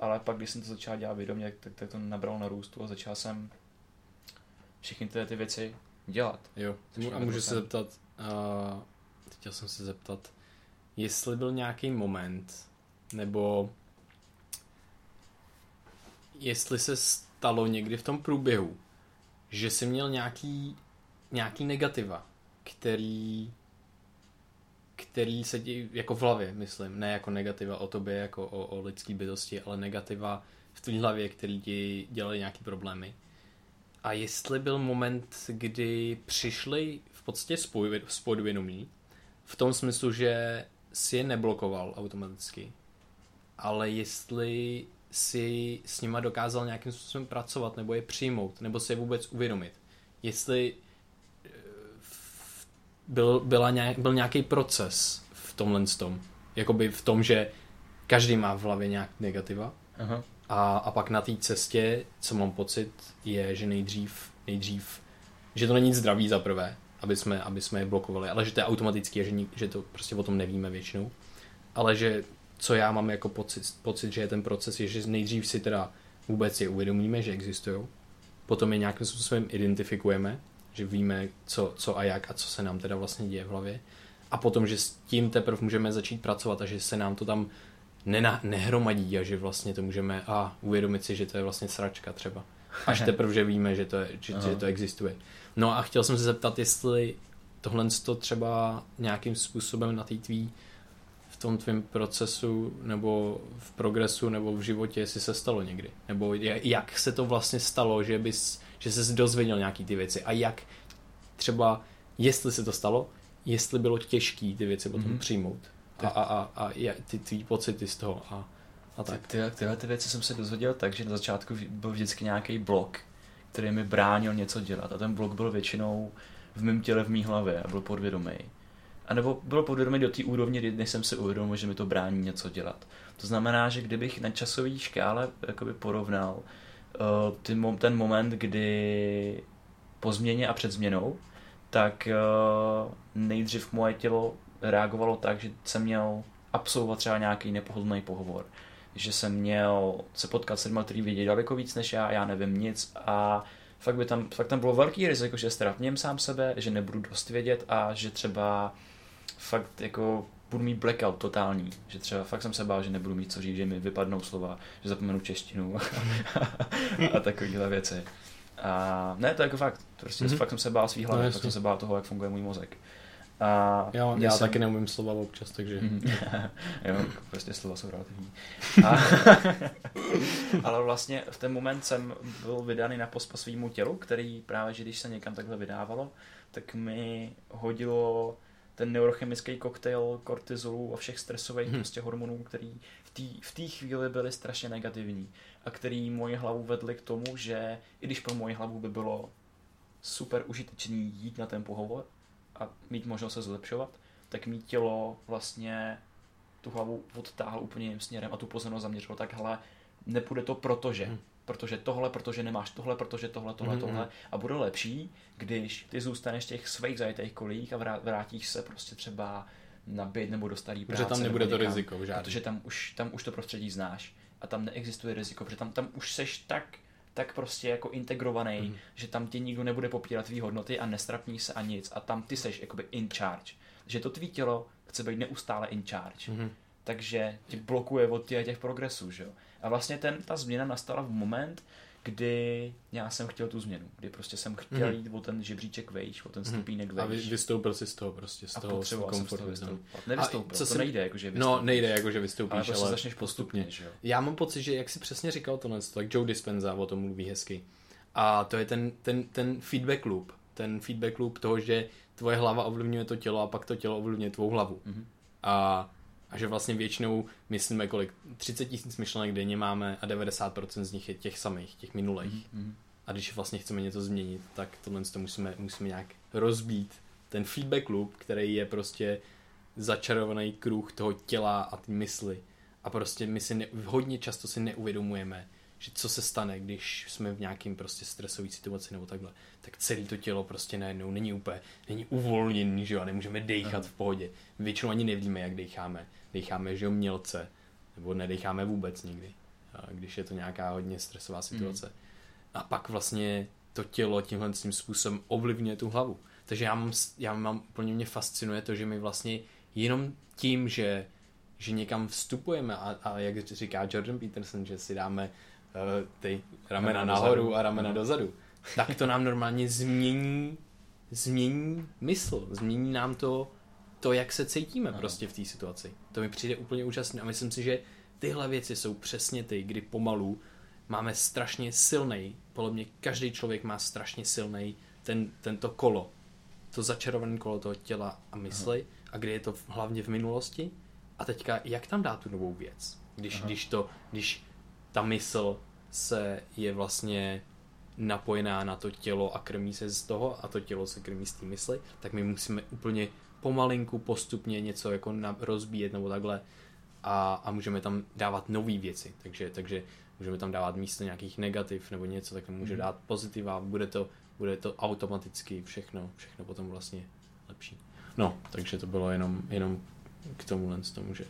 Ale pak, když jsem to začal dělat vědomě, tak to nabralo na růstu a začal jsem všechny ty věci dělat. Jo. A můžu se zeptat, chtěl jsem se zeptat, jestli byl nějaký moment, nebo jestli se stalo někdy v tom průběhu, že jsi měl nějaký negativa, který se ti, jako v hlavě, myslím, ne jako negativa o tobě, jako o lidský bytosti, ale negativa v tvý hlavě, který ti dělali nějaký problémy. A jestli byl moment, kdy přišli v podstatě z podvědomí, v tom smyslu, že si je neblokoval automaticky, ale jestli si s nima dokázal nějakým způsobem pracovat, nebo je přijmout, nebo si je vůbec uvědomit. Jestli byl nějaký proces v tomhle tom. Jakoby v tom, že každý má v hlavě nějak negativa. Aha. A pak na té cestě, co mám pocit, je, že nejdřív že to není zdravý za prvé, aby jsme je blokovali, ale že to je automaticky, že to prostě o tom nevíme většinou. Ale že co já mám jako pocit, že je ten proces, je, že nejdřív si teda vůbec je uvědomíme, že existujou. Potom je nějakým způsobem identifikujeme, že víme, co a jak a co se nám teda vlastně děje v hlavě. A potom, že s tím teprve můžeme začít pracovat a že se nám to tam nehromadí a že vlastně to můžeme uvědomit si, že to je vlastně sračka třeba. Až teprve, že víme, že to existuje. No a chtěl jsem se zeptat, jestli tohle to třeba nějakým způsobem na v tom tvým procesu nebo v progresu nebo v životě, jestli se stalo někdy. Nebo jak se to vlastně stalo, že jsi dozvěděl nějaký ty věci a jak třeba, jestli se to stalo, jestli bylo těžké ty věci potom přijmout a ty tvý pocity z toho a tak. Tyhle ty věci jsem se dozvěděl tak, že na začátku byl vždycky nějaký blok, který mi bránil něco dělat a ten blok byl většinou v mém těle, v mý hlavě a byl podvědomý. A nebo bylo podvědomý do té úrovně, kdy jsem si uvědomil, že mi to brání něco dělat. To znamená, že kdybych na časové škále jakoby porovnal ten moment, kdy po změně a před změnou, tak nejdřív moje tělo reagovalo tak, že jsem měl absolvovat třeba nějaký nepohodlný pohovor. Že jsem měl se potkat s lidmi, kteří vědí daleko víc než já nevím nic a fakt tam bylo velký riziko, že ztratím sám sebe, že nebudu dost vědět a že třeba fakt jako budu mít blackout totální, že třeba fakt jsem se bál, že nebudu mít co říct, že mi vypadnou slova, že zapomenu češtinu a takovéhle věci. A ne, to je jako fakt, prostě fakt jsem se bál svý hlavy, fakt jsem se bál toho, jak funguje můj mozek. A já taky neumím slova občas, takže... jo, prostě slova jsou relativní. Ale vlastně v ten moment jsem byl vydaný na pospas svýmu tělu, který právě, že když se někam takhle vydávalo, tak mi hodilo ten neurochemický koktejl kortizolu a všech stresových prostě hormonů, který v té chvíli byly strašně negativní a který moji hlavu vedly k tomu, že i když pro moji hlavu by bylo super užitečný jít na ten pohovor a mít možnost se zlepšovat, tak mít tělo vlastně tu hlavu odtáhlo úplně jiným směrem a tu pozornost zaměřilo tak, hele, nepůjde to protože nemáš tohle a bude lepší, když ty zůstaneš těch svých zajetých kolejích a vrátíš se prostě třeba na byt nebo do starý práce. Protože tam nebude to riziko žádný. Protože tam už to prostředí znáš a tam neexistuje riziko, protože tam už seš tak prostě jako integrovaný, že tam ti nikdo nebude popírat tvý hodnoty a nestrapní se a nic a tam ty seš jakoby in charge. Že to tvý tělo chce být neustále in charge. Takže tě blokuje od těch progresů, že jo. A vlastně ta změna nastala v moment, kdy já jsem chtěl tu změnu, kdy prostě jsem chtěl jít o ten žebříček vejš, o ten stupínek vejš. A vystoupil si z toho prostě, z toho komfortu. Nevystoupil, to nejde jakože vystoupíš. No nejde jakože vystoupíš, ale prostě začneš postupně. Jo. Já mám pocit, že jak si přesně říkal tohle, tak Joe Dispenza o tom mluví hezky. A to je ten feedback loop. Ten feedback loop toho, že tvoje hlava ovlivňuje to tělo a pak to tělo ovlivňuje tvou hlavu. Mm-hmm. A že vlastně většinou myslíme kolik 30 000 myšlenek denně máme a 90% z nich je těch samých, těch minulých. Mm-hmm. A když vlastně chceme něco změnit, tak tohle to musíme nějak rozbít. Ten feedback loop, který je prostě začarovaný kruh toho těla a ty mysli. A prostě my si hodně často si neuvědomujeme, že co se stane, když jsme v nějakým prostě stresový situaci nebo takhle, tak celé to tělo prostě najednou není uvolněný, že jo, a nemůžeme dejchat v pohodě. Většinou ani nevíme, jak dejcháme. Dejcháme, že jo, mělce, nebo nedejcháme vůbec nikdy, když je to nějaká hodně stresová situace. A pak vlastně to tělo tímhle tím způsobem ovlivňuje tu hlavu. Takže já mám, plně mě fascinuje to, že my vlastně jenom tím, že někam vstupujeme a jak říká Jordan Peterson, že si dáme ty ramena nahoru dozadu. A ramena dozadu, tak to nám normálně změní mysl, změní nám to jak se cítíme prostě v té situaci. To mi přijde úplně úžasné a myslím si, že tyhle věci jsou přesně ty, kdy pomalu máme strašně silnej, podle mě každý člověk má strašně silnej tento kolo, to začarované kolo toho těla a mysli a kdy je to hlavně v minulosti a teďka jak tam dá tu novou věc, když ta mysl se je vlastně napojená na to tělo a krmí se z toho a to tělo se krmí z té mysli, tak my musíme úplně pomalinku, postupně něco jako rozbíjet nebo takhle a můžeme tam dávat nový věci, takže můžeme tam dávat místo nějakých negativ nebo něco, tak může dát pozitiva, bude to automaticky všechno potom vlastně lepší. No, takže to bylo jenom k tomuhle,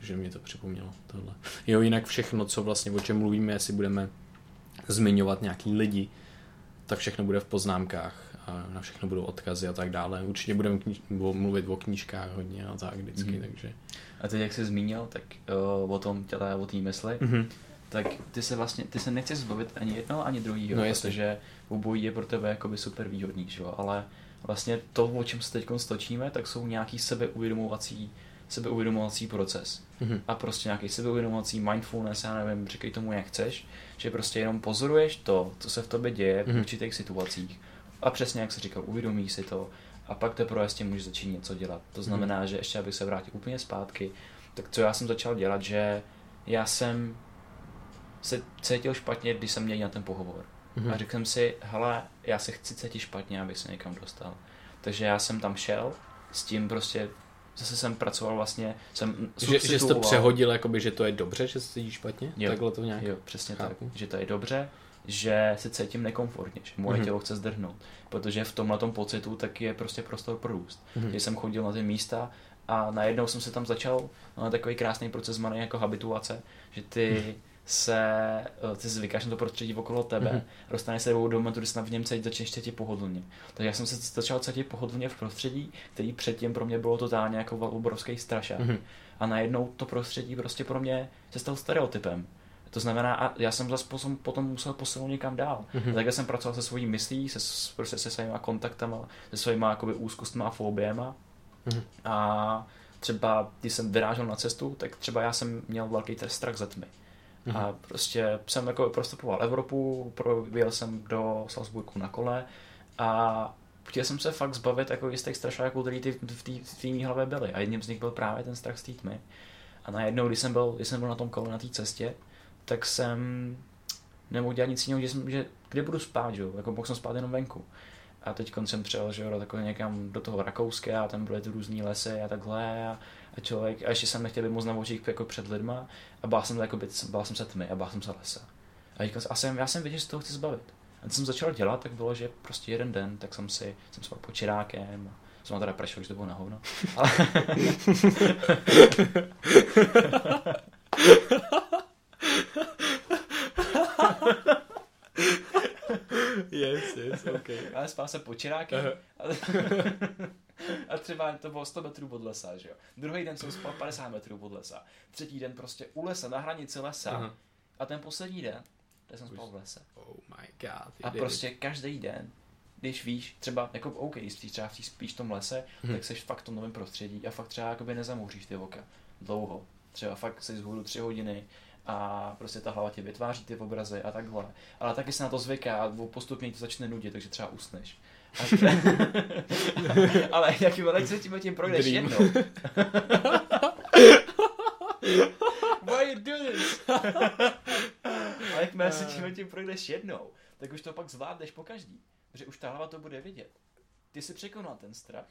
že mě to připomnělo tohle. Jo, jinak všechno, co vlastně o čem mluvíme, jestli budeme zmiňovat nějaký lidi, tak všechno bude v poznámkách a na všechno budou odkazy a tak dále. Určitě budeme mluvit o knížkách hodně a tak vždycky, takže. A teď jak jsi zmínil, tak o tom těle, o té mysli, tak ty se nechceš zbavit ani jednoho, ani druhýho, no, protože obojí je pro tebe jakoby super výhodný, že jo, ale vlastně to, o čem se teď stočíme, tak jsou nějaký sebeuvědomovací proces. A prostě nějaký sebeuvědomovací mindfulness, já nevím, říkej tomu jak chceš, že prostě jenom pozoruješ to, co se v tobě děje v určitých situacích a přesně jak se říkal, uvědomíš si to a pak teprve s tím můžeš začít něco dělat. To znamená, že ještě abych se vrátil úplně zpátky, tak co já jsem začal dělat, že já jsem se cítil špatně, když jsem měl na ten pohovor. A řekl jsem si, hele, já se chci cítit špatně, abych se někam dostal. Takže já jsem tam šel s tím prostě. Zase jsem pracoval vlastně, že jsi to přehodil, jakoby, že to je dobře, že se cítí špatně? Jo, takhle to nějak? Jo, přesně tak, že to je dobře, že se cítím nekomfortně, že moje tělo chce zdrhnout, protože v tomhle tom pocitu tak je prostě prostor pro růst. Když jsem chodil na ty místa a najednou jsem se tam začal, no, takový krásný proces maný jako habituace, že ty zvykáš na to prostředí okolo tebe, dostaneš se do momentu, kdy se v něm začneš cítit pohodlně. Takže já jsem se začal cítit pohodlně v prostředí, který předtím pro mě bylo totálně jako obrovský strašák. A najednou to prostředí prostě pro mě se stalo stereotypem. To znamená, a já jsem zase potom musel posunout někam dál. Takže jsem pracoval se svojí myslí, se svýma kontaktama, se svýma jakoby úzkostma a fobiema. A třeba, když jsem vyrážel na cestu, tak třeba já jsem měl velký strach ze tmy. A prostě jsem jako prostupoval Evropu, projel jsem do Salzburku na kole a chtěl jsem se fakt zbavit jako jistých strašáků, který v té mý hlavě byly. A jedním z nich byl právě ten strach z té tmy. A najednou, když jsem byl na tom kole, na té cestě, tak jsem nemohl dělat nic jiného, že kde budu spát, že jo? Jako mohl jsem spát jenom venku. A teď jsem přijel, že jo, takhle někam do toho Rakouska a tam byly ty různý lesy a takhle a člověk, a ještě jsem nechtěl být moc na očích jako před lidma a bál jsem se tmy a bál jsem se lesa. A říkal jsem, já jsem věděl, že se toho chci zbavit. A co jsem začal dělat, tak bylo, že prostě jeden den, tak jsem spal pod čirákem, jsem má teda prešel, že to bylo na hovno. Ale... Yes, okay. Ale spál jsem pod čirákem. A třeba to bylo 100 metrů od lesa, že jo. Druhý den jsem spal 50 metrů od lesa. Třetí den prostě u lesa, na hranici lesa. A ten poslední den kde jsem spal v lese. Oh my god. A prostě každý den, když víš, třeba, jako OK, když třeba spíš v tom lese, tak seš fakt v tom novém prostředí a fakt třeba jakoby nezamouříš ty oka dlouho. Třeba fakt seš z hůru 3 hodiny a prostě ta hlava tě vytváří ty obrazy a takhle. Ale taky se na to zvyká a postupně to začne nudit, takže třeba usneš. Ale jak se tím projdeš jednou. Why you do this? Ale jakmile se tím projdeš jednou, tak už to pak zvládneš po každý. Protože už ta hlava to bude vidět. Ty jsi překonal ten strach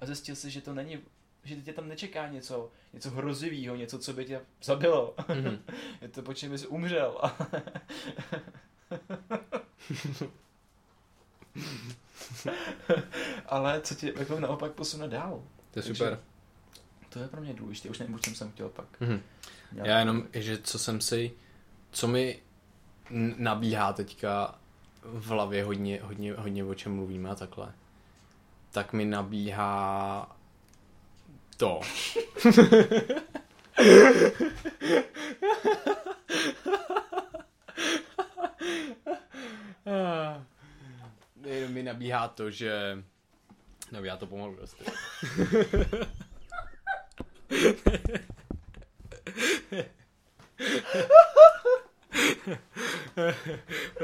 a zjistil jsi, že to není, že tě tam nečeká něco hrozivého, něco, co by tě zabilo. Mm-hmm. Je to, po čem bys umřel. Ale co tě jako naopak posune dál. To je super. To je pro mě důležité, už nevím, o čem jsem chtěl pak. Mm-hmm. Já jenom, že co mi nabíhá teďka v hlavě hodně o čem mluvíme a takhle, tak mi nabíhá to. Jenom mi nabíhá to, že... No, já to pomalu prostě.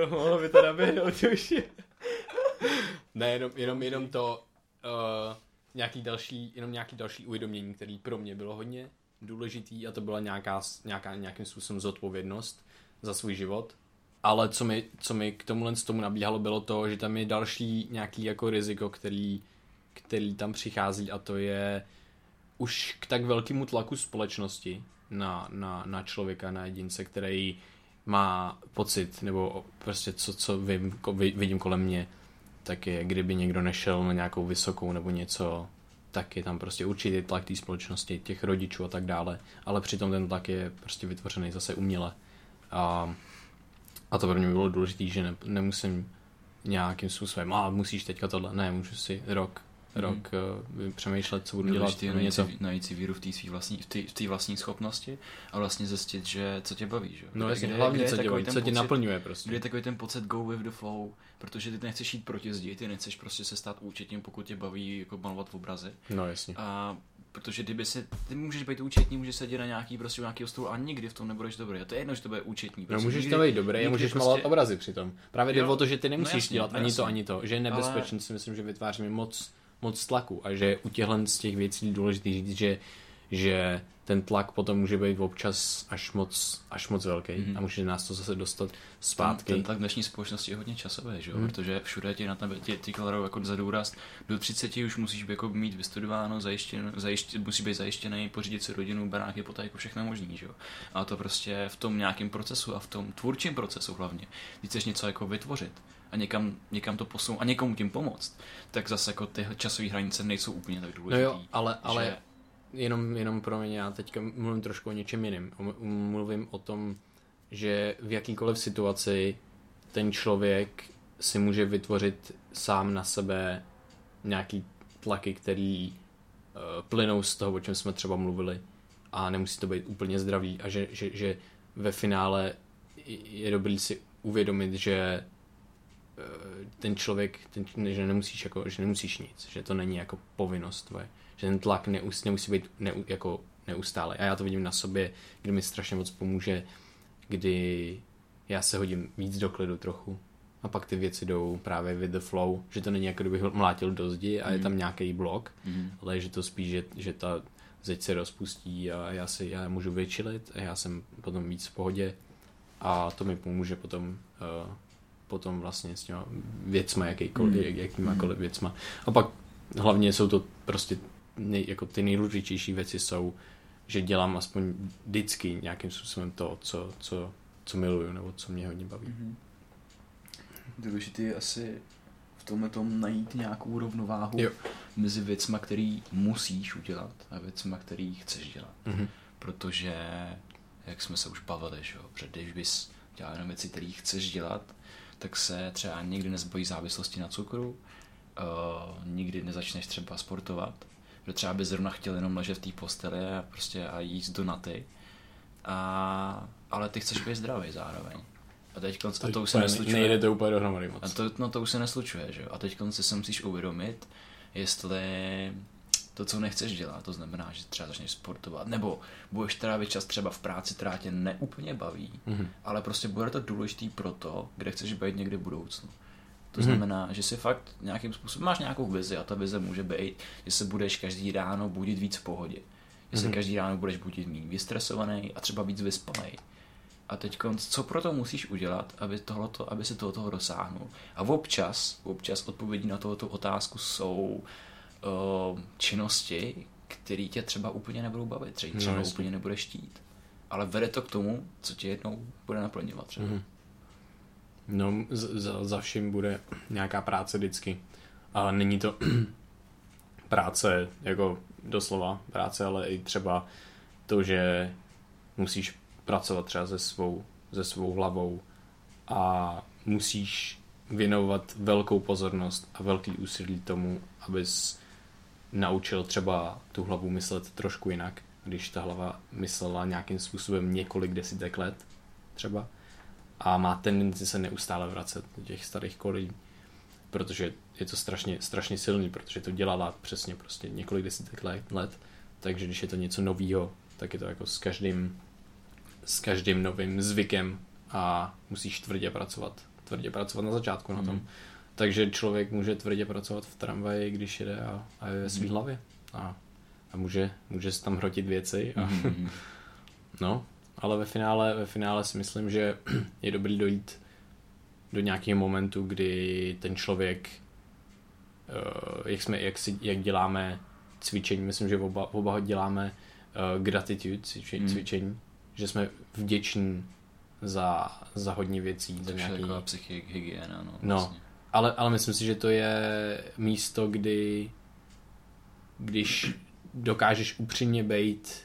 No, mohlo by to naběhnout už. Ne, jenom to nějaký další uvědomění, který pro mě bylo hodně důležitý, a to byla nějakým způsobem zodpovědnost za svůj život. Ale co mi k tomu nabíhalo, bylo to, že tam je další nějaký jako riziko, který tam přichází, a to je už k tak velkému tlaku společnosti na člověka, na jedince, který má pocit, nebo prostě co vidím kolem mě, tak je, kdyby někdo nešel na nějakou vysokou nebo něco, tak je tam prostě určitý tlak té společnosti, těch rodičů a tak dále, ale přitom ten tlak je prostě vytvořený zase uměle. A to pro mě bylo důležité, že nemusím nějakým způsobem, musíš teďka tohle, ne, můžu si rok přemýšlet, co budu dělat. Najít si víru v té vlastní schopnosti a vlastně zjistit, že co tě baví. Že? No jasně, hlavně co tě baví, co tě naplňuje prostě. Kdy je takový ten pocit go with the flow, protože ty nechceš jít proti zdi, ty nechceš prostě se stát účetním, pokud tě baví jako malovat v obrazy. No jasně. A protože ty můžeš být účetní, můžeš sedět na nějakého stolu a nikdy v tom nebudeš dobrý. A to je jedno, že to bude účetní. Prostě no, můžeš nikdy, to být dobrý a můžeš malovat obrazy přitom. Právě jde o to, že ty nemusíš dělat ani to, že je nebezpečný, si myslím, že vytváříme moc tlaku a že u těchto z těch věcí důležitý říct, že ten tlak potom může být občas až moc velký a může nás to zase dostat zpátky. Ten tlak dnešní společnosti je hodně časový, že jo? Protože všude ti na tebe ti kladou jako za důraz. Do 30 už musíš jako mít vystudováno, musí být zajištěný, pořídit si rodinu, barák, hypotéku, všechno možný, že jo? A to prostě v tom nějakém procesu a v tom tvůrčím procesu hlavně, když chceš něco jako vytvořit a někam to posunout a někomu tím pomoct, tak zase jako ty časové hranice nejsou úplně tak důležitý. No jo, ale... Že... Jenom pro mě, já teďka mluvím trošku o něčem jiném. Mluvím o tom, že v jakýkoliv situaci ten člověk si může vytvořit sám na sebe nějaký tlaky, který plynou z toho, o čem jsme třeba mluvili, a nemusí to být úplně zdravý, a že ve finále je dobrý si uvědomit, že ten člověk, že nemusíš jako, že nemusíš nic, že to není jako povinnost tvoje. Že ten tlak nemusí být jako neustále. A já to vidím na sobě, kdy mi strašně moc pomůže, kdy já se hodím víc do klidu trochu a pak ty věci jdou právě with the flow, že to není jako kdybych mlátil do zdi a je tam nějaký blok, ale že to spíš, že ta zeď se rozpustí a já můžu vyčilit a já jsem potom víc v pohodě a to mi pomůže potom vlastně s těma věcma, jakýmakoliv věcma. A pak hlavně jsou to prostě jako ty nejdůležitější věci jsou, že dělám aspoň vždycky nějakým způsobem to, co miluju nebo co mě hodně baví. Mm-hmm. Důležitý je asi v tomhle tom najít nějakou rovnováhu mezi věcma, který musíš udělat a věcma, který chceš dělat. Mm-hmm. Protože, jak jsme se už bavili, že jo, protože když bys dělal jenom věci, které chceš dělat, tak se třeba nikdy nezbojí závislosti na cukru, nikdy nezačneš třeba sportovat, protože třeba by zrovna chtěl jenom ležet v té posteli a prostě jíst donaty, ale ty chceš být zdravý zároveň. A teď to už se neslučuje. Nejde to úplně dohromady moc. A to už se neslučuje, že jo. A teď si musíš uvědomit, jestli to, co nechceš dělat, to znamená, že třeba začneš sportovat, nebo budeš trávit čas třeba v práci, která tě neúplně baví, ale prostě bude to důležitý pro to, kde chceš být někdy v budoucnu. To znamená, že si fakt nějakým způsobem máš nějakou vizi a ta vize může být, že se budeš každý ráno budit víc v pohodě. Že se každý ráno budeš budit méně vystresovaný a třeba víc vyspaný. A teď co pro to musíš udělat, aby si toho dosáhnul. A občas odpovědi na tohoto otázku jsou činnosti, které tě třeba úplně nebudou bavit, třeba úplně nebudeš štít. Ale vede to k tomu, co tě jednou bude naplňovat třeba. No, za vším bude nějaká práce vždycky. A není to práce, jako doslova práce, ale i třeba to, že musíš pracovat třeba se svou hlavou a musíš věnovat velkou pozornost a velký úsilí tomu, abys naučil třeba tu hlavu myslet trošku jinak, když ta hlava myslela nějakým způsobem několik desítek let třeba a má tendenci se neustále vracet do těch starých kolejí, protože je to strašně, strašně silný, protože to dělala přesně prostě několik desítek let, takže když je to něco novýho, tak je to jako s každým novým zvykem a musíš tvrdě pracovat na začátku na tom. Takže člověk může tvrdě pracovat v tramvaji, když jede a je ve svý hlavě a může se tam hrotit věci. No, ale ve finále si myslím, že je dobrý dojít do nějakého momentu, kdy ten člověk, jak děláme cvičení, myslím, že oba ho děláme gratitude cvičení, že jsme vděční za hodně věcí. To je nějaký... taková psychohygiena. No, vlastně. Ale myslím si, že to je místo, kdy když dokážeš upřímně být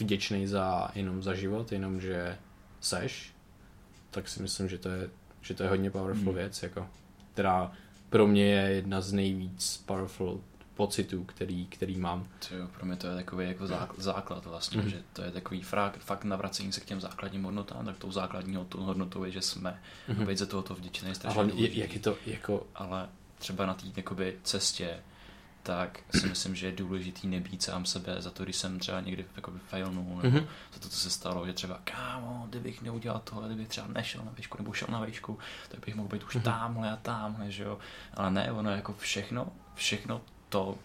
vděčný jenom za život, jenom že seš, tak si myslím, že to je hodně powerful věc, jako, která pro mě je jedna z nejvíc powerful pocitů, který mám. Jo, pro mě to je takový jako základ vlastně, že to je takový fakt navracení se k těm základním hodnotám, tak tou základní hodnotou je, že jsme a být za tohoto vděčný strašně důležitý. Jak je to jako... Ale třeba na té jakoby cestě, tak si myslím, že je důležitý nebýt sám sebe za to, když jsem třeba někdy jakoby failnul, nebo za to, co se stalo, že třeba kámo, kdybych neudělal tohle, kdybych třeba nešel na výšku, nebo šel na výšku, tak bych mohl být už tamhle, že jo. Ale ne, ono jako všechno to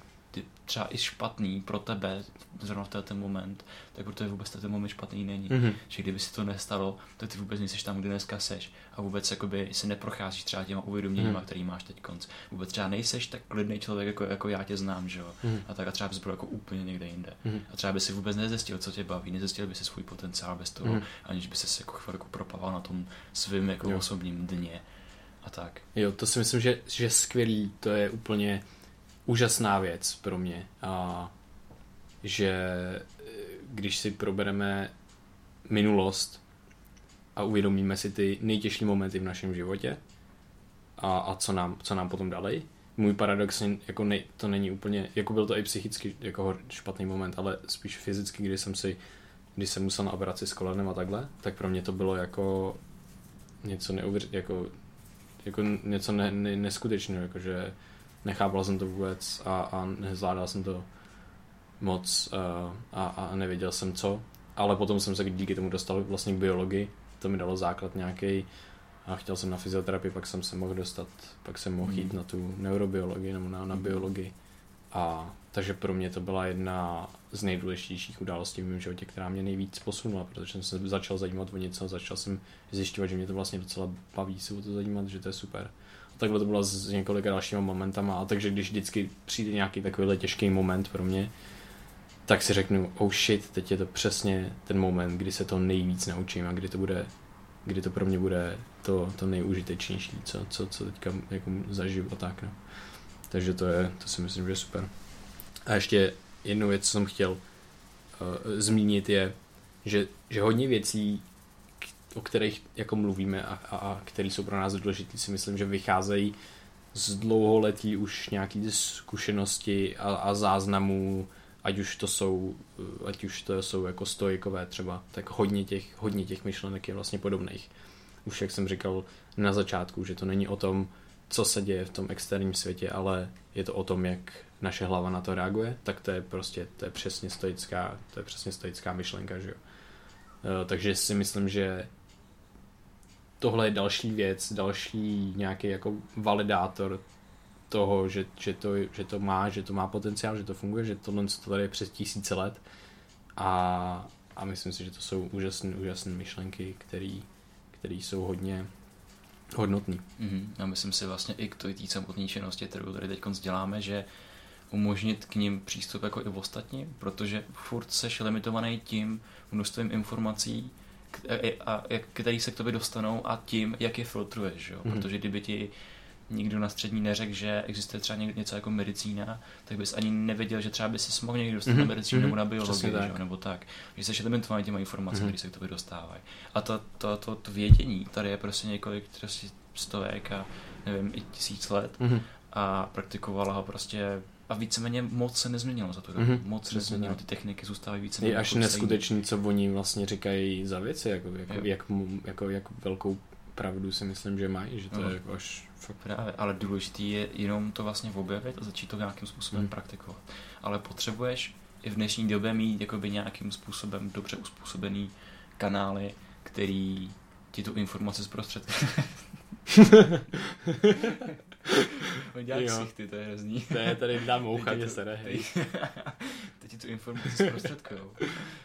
třeba i špatný pro tebe, zrovna v ten moment, tak protože vůbec ten moment špatný není. Že kdyby se to nestalo, tak ty vůbec nejseš tam, kde dneska seš. A vůbec jakoby, se neprocházíš třeba těma uvědoměníma, který máš teď konc. Vůbec třeba nejseš tak klidný člověk, jako já tě znám, že jo. A tak a třeba bys byl jako úplně někde jinde. A třeba by si vůbec nezjistil, co tě baví, nezjistil by si svůj potenciál bez toho, aniž by se jako chvilku propával na tom svým jako osobním dně. A tak. Jo, to si myslím, že skvělý, to je úplně úžasná věc pro mě, a že když si probereme minulost a uvědomíme si ty nejtěžší momenty v našem životě a co nám potom dali. Můj paradox jako to není úplně, jako byl to i psychicky jako špatný moment, ale spíš fyzicky, když jsem musel na operaci s kolenem a takhle, tak pro mě to bylo jako něco neskutečného, jakože nechápal jsem to vůbec a nezvládal jsem to moc a nevěděl jsem co, ale potom jsem se díky tomu dostal vlastně k biologii, to mi dalo základ nějaký a chtěl jsem na fyzioterapii, pak jsem se mohl dostat, pak jsem mohl jít na tu neurobiologii nebo na biologii a takže pro mě to byla jedna z nejdůležitějších událostí v mém životě, která mě nejvíc posunula, protože jsem se začal zajímat o něco, začal jsem zjišťovat, že mě to vlastně docela baví se o to zajímat, že to je super. Takhle to bylo s několika dalšíma momentama, a takže když vždycky přijde nějaký takovýhle těžký moment pro mě, tak si řeknu, oh shit, teď je to přesně ten moment, kdy se to nejvíc naučím a kdy to pro mě bude to nejúžitečnější, co teďka jako zažiju a tak. No. Takže to si myslím, že je super. A ještě jednu věc, co jsem chtěl zmínit, je, že hodně věcí, o kterých jako mluvíme a který jsou pro nás důležitý, si myslím, že vycházejí z dlouholetí už nějaký zkušenosti a záznamů ať už to jsou jako stoikové třeba, tak hodně těch myšlenek je vlastně podobných. Už jak jsem říkal na začátku, že to není o tom, co se děje v tom externím světě, ale je to o tom, jak naše hlava na to reaguje, tak to je přesně stoická myšlenka, že jo. Takže si myslím, že tohle je další věc, další nějaký jako validátor toho, že to má potenciál, že to funguje, že tohle co to tady je přes 1000 let a myslím si, že to jsou úžasné myšlenky, které jsou hodně hodnotný. Já myslím si vlastně i k té samotné činnosti, kterou tady teď děláme, že umožnit k ním přístup jako i ostatním, protože furt seš limitovaný tím množstvím informací, které se k tobě dostanou a tím, jak je filtruješ. Jo? Protože kdyby ti nikdo na střední neřekl, že existuje třeba něco jako medicína, tak bys ani nevěděl, že třeba by se mohl někdy dostat na medicínu nebo na biologii, tak. Nebo tak. Že seš limitovaný těma informacemi, které se k tobě dostávají. A to vědění tady je prostě několik stovek a nevím, i 1000 let a praktikovala ho prostě a víceméně moc se nezměnilo za to. Moc se nezměnilo, ty techniky zůstávají víceméně. Je až neskutečný, co oni vlastně říkají za věci, jak velkou pravdu si myslím, že mají, že to je jako až fakt... Právě, ale důležitý je jenom to vlastně objevit a začít to nějakým způsobem praktikovat. Ale potřebuješ i v dnešní době mít jakoby nějakým způsobem dobře uspůsobený kanály, který ti tu informaci zprostředkují. Děláš sichty, to je hrozný. Ne, tady dám moucha, mě se nehej. Teď ti tu informaci zprostředkujou.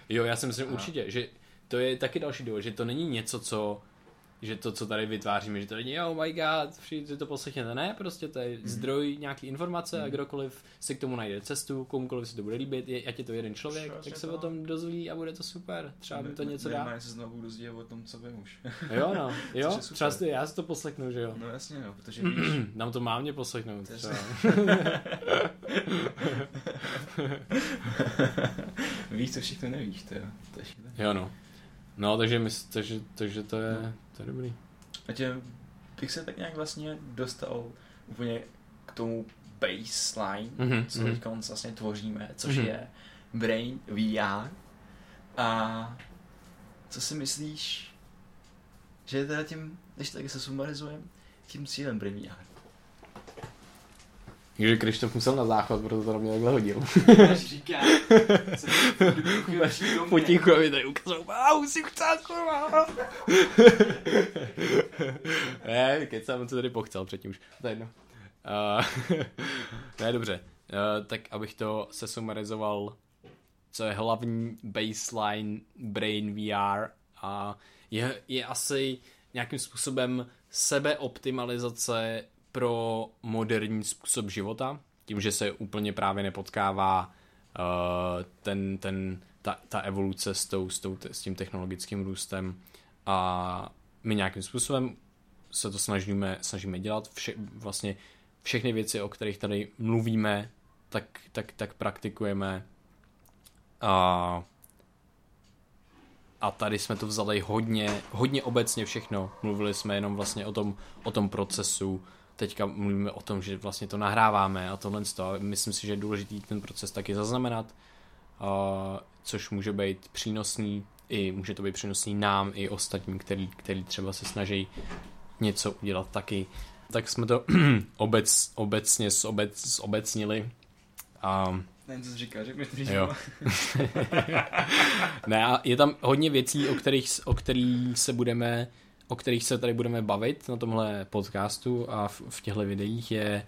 Jo, já si myslím určitě, že to je taky další důvod, že to není něco, co... že to, co tady vytváříme, že to není oh my god, přijde to poslechněte, ne, prostě to je zdroj nějaký informace a kdokoliv si k tomu najde cestu, komukoliv si to bude líbit, ať je to jeden člověk, třeba tak se o tom dozví a bude to super, třeba by to něco dá. Nejméně se znovu dozví o tom, co vím už. Jo no, jo, třeba já si to poslechnu, že jo. No jasně no, protože víš. Nám to má mě poslechnout. Víš, co všechno nevíš, to jo. Jo no. No, takže to je dobrý. Takže bych se tak nějak vlastně dostal úplně k tomu baseline, co teď vlastně tvoříme, což je Brain VR. A co si myslíš, že je teda tím, když taky se sumarizujem, tím cílem Brain VR? Takže Krištof musel na záchod, proto to na mě takhle hodil. Až říká, co to potichu a mi tady ukazal, musím chcát, kurva. Ne, kecám, on se tady pochcel předtím už. To je jedno. Ne, dobře. Tak abych to sesumarizoval, co je hlavní baseline Brain VR a je asi nějakým způsobem sebeoptimalizace pro moderní způsob života, tím, že se úplně právě nepotkává ta evoluce s tím technologickým růstem a my nějakým způsobem se to snažíme dělat. Vlastně všechny věci, o kterých tady mluvíme, tak praktikujeme a tady jsme to vzali hodně obecně všechno. Mluvili jsme jenom vlastně o tom procesu. Teďka mluvíme o tom, že vlastně to nahráváme a tohle z toho. Myslím si, že je důležitý ten proces taky zaznamenat, což může být přínosný, nám i ostatním, který třeba se snaží něco udělat taky. Tak jsme to obecnili. Nevím, co jsi říkal, řekne to říkal. Ne, a je tam hodně věcí, o kterých se tady budeme bavit na tomhle podcastu a v těchto videích je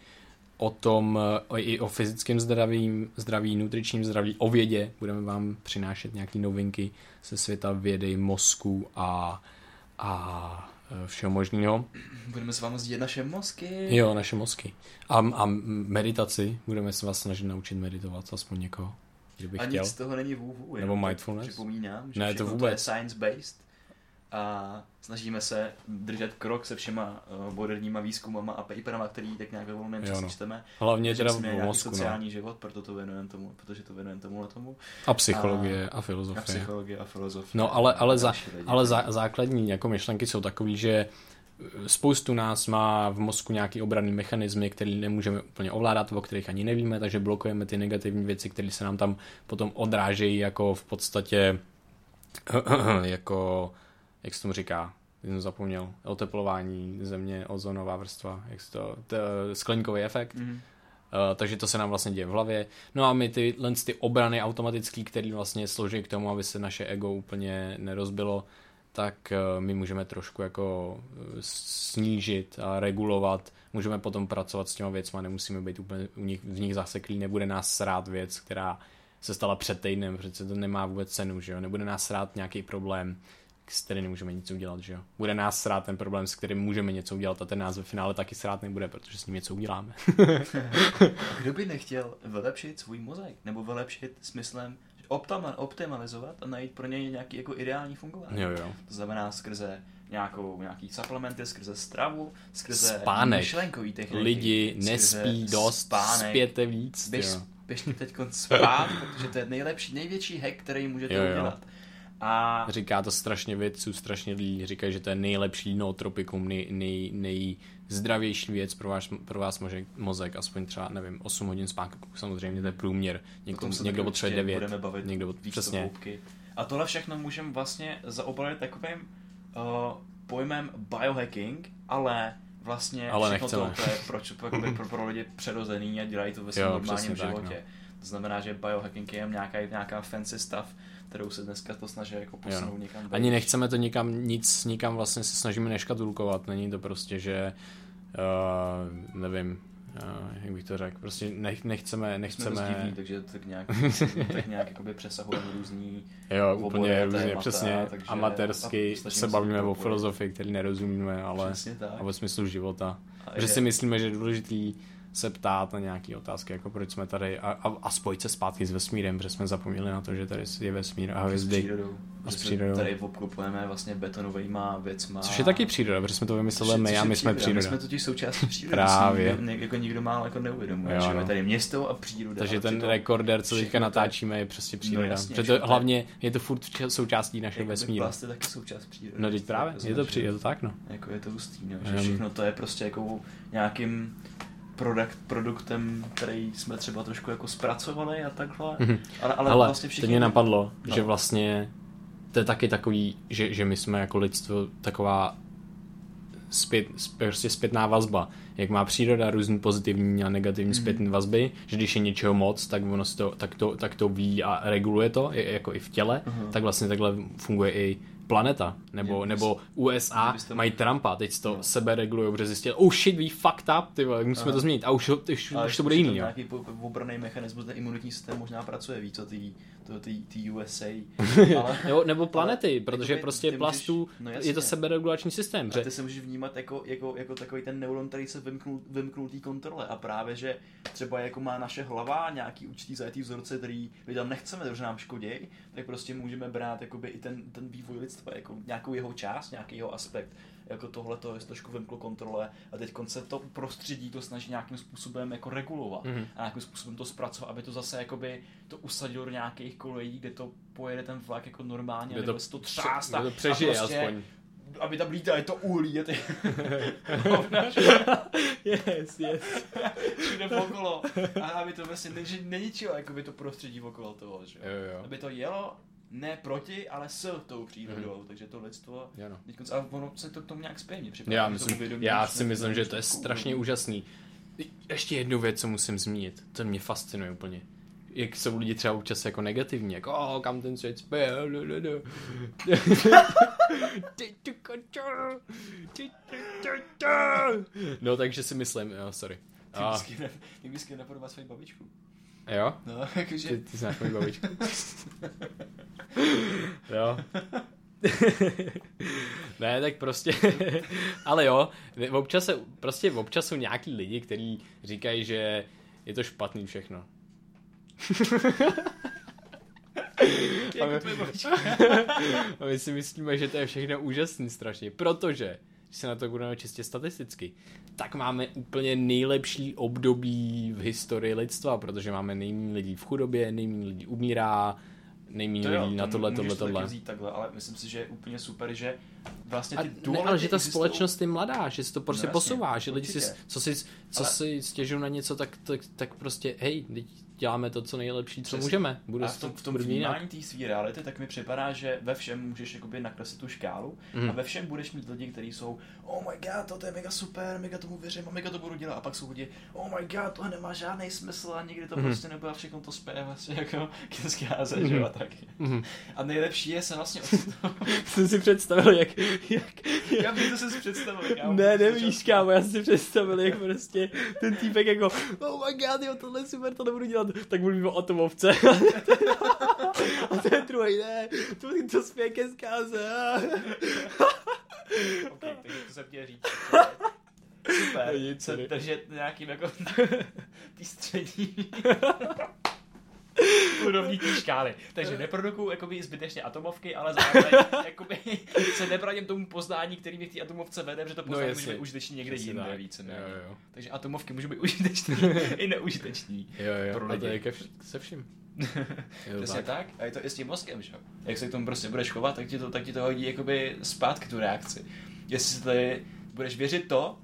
o tom, i o fyzickém zdraví, nutričním zdraví, o vědě. Budeme vám přinášet nějaké novinky ze světa vědy, mozku a všeho možného. Budeme s vámi sdílet naše mozky. Jo, naše mozky. A meditaci. Budeme se vás snažit naučit meditovat, aspoň někoho, kdybych chtěl. A nic z toho není vůhu. Nebo mindfulness. Připomínám, že ne, to je science-based. A snažíme se držet krok se všema moderníma výzkumama a paperama, který tak nějak ve volném času čteme. Hlavně teda v mozku. Sociální život, protože to věnujeme tomu. A psychologie a filozofie. No ale základní jako myšlenky jsou takový, že Spoustu nás má v mozku nějaký obranný mechanismy, který nemůžeme úplně ovládat, o kterých ani nevíme, takže blokujeme ty negativní věci, které se nám tam potom odrážejí jako v podstatě jako, jak se tomu říká, jsem zapomněl, oteplování země, ozonová vrstva, jak se to skleníkový efekt. Mm-hmm. Takže to se nám vlastně děje v hlavě. No a my ty obrany automatický, který vlastně slouží k tomu, aby se naše ego úplně nerozbilo, tak my můžeme trošku jako snížit a regulovat. Můžeme potom pracovat s těma věcma, nemusíme být úplně v nich zaseklí, nebude nás srát věc, která se stala před týdnem, protože to nemá vůbec cenu, že jo? Nebude nás srát nějaký problém, s kterým nemůžeme nic udělat, že jo? Bude nás srát ten problém, s kterým můžeme něco udělat, a ten nás ve finále taky srát nebude, protože s ním něco uděláme. Kdo by nechtěl vylepšit svůj mozek, nebo vylepšit smyslem optimalizovat a najít pro něj nějaký jako ideální fungování. Jo. To znamená skrze nějaký suplementy, skrze stravu, skrze myšlenkový techniky. Lidi nespí dost, spáte víc. Běžte teďkon spát, protože to je nejlepší, největší hack, který můžete udělat. A říká to strašně vědců, strašně lidí, říkají, že to je nejlepší nootropikum, nejzdravější věc pro vás mozek, aspoň třeba, nevím, 8 hodin spánku, samozřejmě to je průměr, někdo potřebuje 9, budeme bavit někdo přesně. A tohle všechno můžeme vlastně zaobalit takovým pojmem biohacking, ale vlastně všechno to je pro lidi přirozený a dělají to ve svém normálním životě. Tak, no. To znamená, že biohacking je nějaká fancy stuff, kterou se dneska to snaží jako posunout někam. Dojít. Ani nechceme to nikam vlastně se snažíme neškatulkovat, není to prostě, že nevím, jak bych to řekl, prostě nechceme. Jsme rozdílní, takže tak nějak jakoby přesahujeme různý. Jo, úplně různě, přesně, amatérsky se bavíme o filozofii, který nerozumíme, ale o smyslu života. Že si myslíme, že je důležitý se ptát na nějaké otázky, jako proč jsme tady a spojit se zpátky s vesmírem, protože jsme zapomněli na to, že tady je vesmír a hvězdy. A s přírodou. Tady obklopujeme vlastně betonovejma věcma. Což je taky příroda, protože jsme to vymysleli my a my jsme příroda. My jsme totiž součástí přírody. Právě. Jako nikdo málo jako neuvědomuje, že je tady město a příroda. Takže ten rekorder, co teďka natáčíme, je prostě příroda. No, jasně, proto hlavně je to furt součástí našeho vesmíru. Plast je taky součást přírody. No teď právě, je to tak, no. Jako je to hustý, že všechno to je prostě jako nějakým produktem, který jsme třeba trošku jako zpracovali a takhle. Ale vlastně všichni... to mě napadlo, že vlastně to je taky takový, že my jsme jako lidstvo taková zpětná vazba. Jak má příroda různý pozitivní a negativní zpětné vazby, že když je něčeho moc, tak ono tak to ví a reguluje to, jako i v těle, tak vlastně takhle funguje i planeta, nebo USA mají Trumpa, teď to sebe regulují, protože zjistil, oh shit, we fucked up, ty vole, musíme to změnit, a už to bude jiný. Nějaký obranný mechanismus, ten imunitní systém možná pracuje víc o ty USA. Ale, nebo planety, protože jako prostě plastů, je to seberegulační systém. A ty se můžeš vnímat jako takový ten neuron, který se vymknul té kontrole, a právě, že třeba jako má naše hlava nějaký určitý zajetý vzorce, který my tam nechceme, protože nám škoděj, tak prostě můžeme brát jakoby i ten vývoj lidstva, jako nějakou jeho část, nějaký jeho aspekt, jako tohle to je trošku vymklo kontrole, a teď se to prostředí to snaží nějakým způsobem jako regulovat a nějakým způsobem to zpracovat, aby to zase jakoby to usadilo do nějakých kolejí, kde to pojede ten vlak jako normálně, nebo se to třástá, to přežije, a prostě, aspoň. Aby tam lítá, je to uhlí, je ty yes. Všude okolo, a aby to vlastně neničilo jakoby to prostředí okolo toho, že jo. Aby to jelo ne proti, ale s tou přírodou, takže to lidstvo, a ono se to k tomu nějak zpěvně připadá. Já si myslím, že to je strašně úžasný. Ještě jednu věc, co musím zmínit, to mě fascinuje úplně. Jak jsou lidi třeba občas jako negativní, jako kam ten svět spěje, no, takže si myslím, sorry. Ty vždycky napodobá svoji babičku. Jo? No, jakože... Ty znáš moji babičku. Jo. Ne, tak prostě... Ale jo, občas jsou nějaký lidi, kteří říkají, že je to špatný všechno. A my si myslíme, že to je všechno úžasný strašně, protože když se na to budeme čistě statisticky, tak máme úplně nejlepší období v historii lidstva, protože máme nejméně lidí v chudobě, nejméně lidí umírá, nejméně lidí na tohle. Můžeš to takhle, ale myslím si, že je úplně super, že vlastně ty duality ale že ta společnost je mladá, že se to prostě posouvá, že lidi si stěžují na něco, tak prostě hej, děláme to, co nejlepší, co můžeme. A v tom vnímání té své reality, tak mi připadá, že ve všem můžeš jakoby nakreslit tu škálu a ve všem budeš mít lidi, kteří jsou oh my god, to je mega super, mega tomu věřím a mega to budu dělat. A pak jsou lidi oh my god, to nemá žádný smysl a nikdy to prostě nebude, všechno to spěje vlastně jako ke zkáze, že jo, tak. A nejlepší je se vlastně jsem si představil, jak... Já bych to si představil. Ne, nevíš, kámo, já jsem si představil, jak prostě ten týpek jako oh my god, jo, tohle je super, to nebudu dělat. Tak mluvíme o atomovce. A ten druhý, ne, to spěje ke zkáze. Ok, takže to jsem chtěl říct. Super, se držet nějakým jako tý střední úrovní tý škály. Takže neprodukuju jakoby zbytečně atomovky, ale zároveň jakoby se nebraním tomu poznání, který mě k té atomovce vede, že to poznání může být užitečný někde jinde. Takže atomovky můžou být užitečný i neužitečný. Pro lidi. A to je se vším. Přesně tak. A je to i s tím mozkem, že? Jak se k tomu prostě budeš chovat, tak ti to hodí jakoby zpátky tu reakci. Jestli tady budeš věřit to,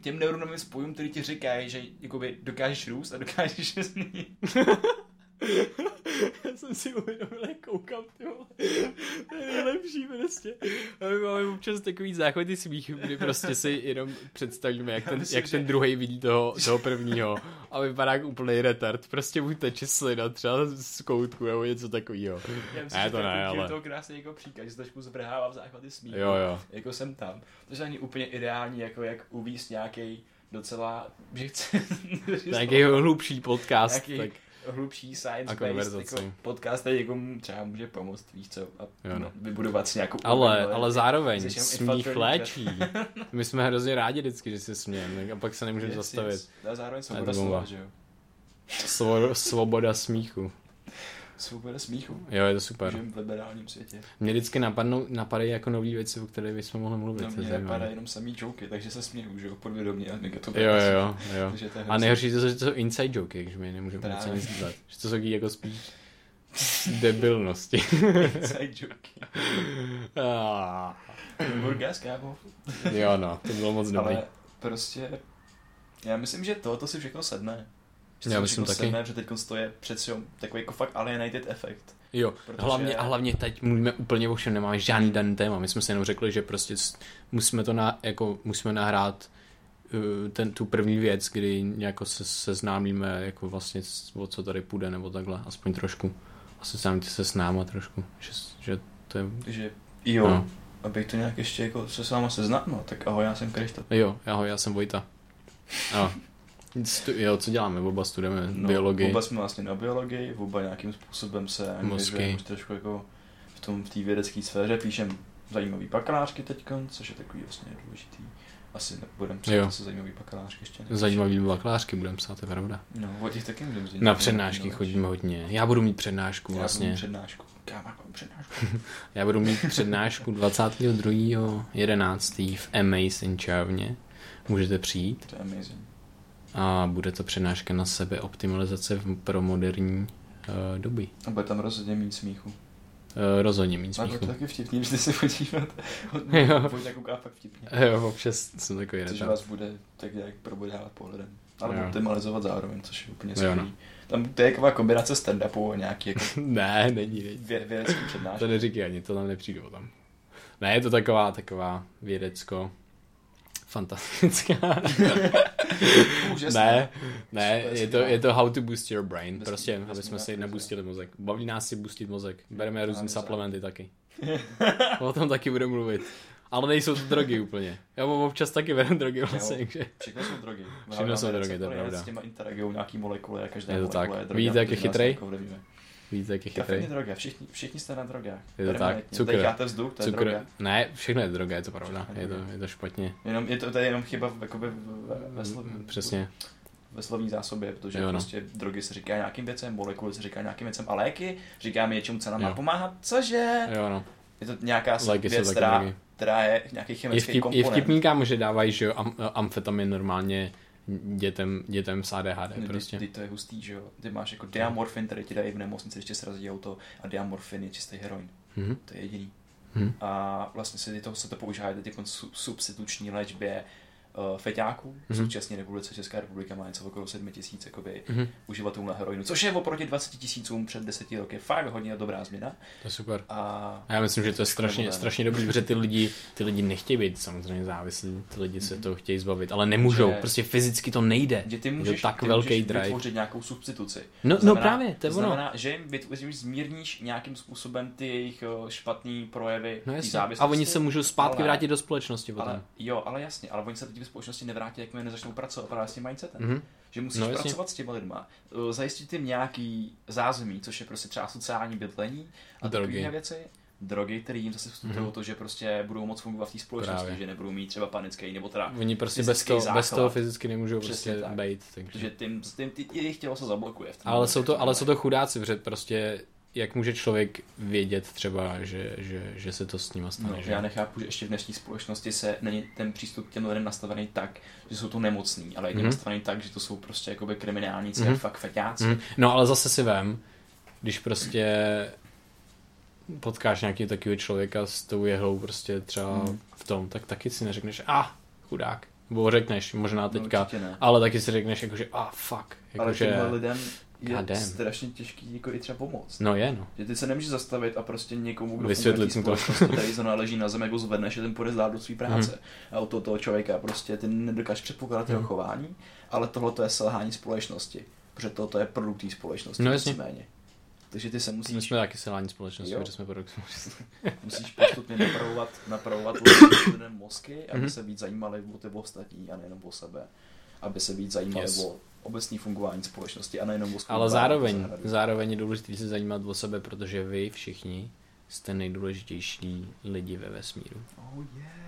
těm neuronovým spojům, který ti říkají, že jakoby dokážeš růst a dokážeš znít. Já jsem si uvědomil, jak koukám, ty vole. To je nejlepší prostě. A my máme občas takový záchvaty smíchu, kdy prostě si jenom představíme, jak ten druhej vidí toho prvního. A vypadá jako úplný retard. Prostě mu teče slina třeba z koutku nebo něco takovýho. Já myslím, že toho krásně jako příklad, že se trošku zvrhávám záchvaty smíchu. Jo. Jako jsem tam. To není úplně ideální, jako jak uvízt nějaký docela... Nějaký hlubší podcast, tak... hlubší science-based jako podcast, který někomu třeba může pomoct, víš co, a vybudovat si nějakou... Ale zároveň smích léčí. My jsme hrozně rádi vždycky, že se smějeme, a pak se nemůžeme zastavit. A zároveň svoboda slova, že jo? Svoboda smíchu. Svoboda smíchu. Jo, je to super. Můžeme v liberálním světě. Mě vždycky napadají jako nový věci, o které bychom mohli mluvit. No, mě napadají jenom samý joky, takže se směju, že jo, podvědomě. Jo. A nejhorší je to, že to jsou inside joky, takže my nemůžeme moc nic dělat. Že to jsou jako spíš debilnosti. Inside joky. Burgesk, jako. Jo, no, to bylo moc dobrý. Ale prostě, já myslím, že to si všechno sedne. Já myslím taky. Sedmé, že teď je přeci takový jako fakt alienated efekt. Jo, protože... hlavně teď mluvíme úplně o všem, nemáme žádný daný téma. My jsme si jenom řekli, že prostě musíme to musíme nahrát tu první věc, kdy jako se seznámíme jako vlastně o co tady půjde nebo takhle, aspoň trošku. A seznámíte se s náma trošku, že to je... Že jo, no. Abych to nějak ještě jako se s váma seznámil, tak ahoj, já jsem Krištof. Jo, ahoj, já jsem Vojta. Ahoj. Co děláme? Oba studujeme biologii. Oba jsme vlastně na biologii, oba nějakým způsobem se angažujeme trošku jako v té vědecké sféře. Píšem zajímavý bakalářky teďkon, což je takový vlastně důležitý. Asi budeme psát asi zajímavý bakalářky ještě. Zajímavý bakalářky budeme psát, to je pravda. No, o těch taky budeme říct. Na přednášky chodíme hodně. Já budu mít přednášku vlastně. Já budu mít přednášku 22.11. v Amazing Čávně. Můžete přijít. To je amazing. A bude to přednáška na sebeoptimalizace pro moderní doby. A bude tam rozhodně méně smíchu. A to taky vtipný, když se podíváte. Pojďte kouká fakt vtipně. Jo, občas jsem takový retard. Což vás bude tak nějak probodávat pohledem. Ale optimalizovat zároveň, což je úplně skvělý. No. To je taková kombinace stand-upu a nějaký jako... Ne, není. Vědecký přednášky. To neříkej ani, to tam nepřijde o tam. Ne, je to taková vědecko... fantastická. Ne, je to how to boost your brain. Prostě, aby jsme si neboostili mozek. Baví nás si boostit mozek. Bereme různé suplementy taky. O tom taky budeme mluvit. Ale nejsou to drogy úplně. Já mám občas taky berem drogy vlastně. Všechno jsou drogy. Všechno jsou drogy, to je pravda. S těma interagují nějaký molekuly a každá molekula je droga. Vidíte, jak je chytrej? Kafein je droga, všichni jste na drogách. Je to tak, vzduch, to je droga. Ne, všechno je droga, je to pravda, je to špatně. To je jenom chyba jakoby, ve slovní. Přesně. Ve slovní zásobě, protože prostě drogy se říká nějakým věcem, molekuly se říká nějakým věcem a léky říkáme něčemu, co nám má pomáhat, cože? Jo, no. Je to nějaká věc, která je nějaký chemický komponent. Je vtipníká, že dávají, že amfetamin normálně dětem s ADHD. Prostě. Ty to je hustý, že jo? Ty máš jako diamorfin, který ti dají v nemocnici, když tě srazí auto, a diamorfin je čistý heroin. Mm-hmm. To je jediný. Mm-hmm. A vlastně se to používá teď jako substituční léčbě feťáků. Mm-hmm. Současně republice, Česká republika má něco okolo 7 000 uživatelů na heroinu, což je oproti 20 000 před 10 roky fakt hodně dobrá změna. To je super. A já myslím, že to je strašně dobrý, protože ty lidi nechtějí být samozřejmě závislí, ty lidi se toho chtějí zbavit, ale nemůžou, prostě fyzicky to nejde. Že ty můžeš vytvořit nějakou substituci. No, právě, to je ono. To znamená, že jim zmírníš nějakým způsobem ty jejich špatný projevy, no, závislosti. A oni se můžou zpátky vrátit do společnosti potom. Ale oni se v společnosti nevrátí, jakmile nezačnou pracovat právě s tím mindsetem. Mm-hmm. Že musíš pracovat s těma lidma, zajistit jim nějaký zázemí, což je prostě třeba sociální bydlení a takové věci. Drogy, které jim zase vstupují to, že prostě budou moc fungovat v té společnosti, právě. Že nebudou mít třeba panický nebo teda oni prostě bez toho fyzicky nemůžou prostě být. Takže tím jejich tělo se zablokuje. Ale jsou to chudáci, protože prostě jak může člověk vědět třeba, že se to s nima stane? No, že? Já nechápu, že ještě v dnešní společnosti se není ten přístup k těm lidem nastavený tak, že jsou to nemocní, ale je nastavený tak, že to jsou prostě jakoby kriminálníci a fakt feťáci. No ale zase si vem, když prostě potkáš nějaký takový člověka s tou jehlou prostě třeba v tom, tak taky si neřekneš, chudák. Nebo řekneš, možná teďka, no, ale taky si řekneš, jakože fuck. Jako ale že lidem je strašně těžký jako i třeba pomoct. Že ty se nemůžeš zastavit a prostě někomu, kdo vysvětlit mu to, který zrovna leží na zemi, jako zvedneš a ten půjde zdát do své práce. A od toho člověka prostě ty nedokážeš předpokládat jeho chování, ale tohle to je selhání společnosti, protože tohle je produkt společnosti. Takže ty se musíš... My jsme taky selhání společnosti, protože jsme produkt společnosti. Musíš postupně napravovat lidem mozky, aby se víc zajímali o ty ostatní a nejenom o sebe. Aby se víc zajímali o obecné fungování společnosti a nejenom o společnosti. Ale zároveň je důležité se zajímat o sebe, protože vy všichni jste nejdůležitější lidi ve vesmíru. Oh yeah!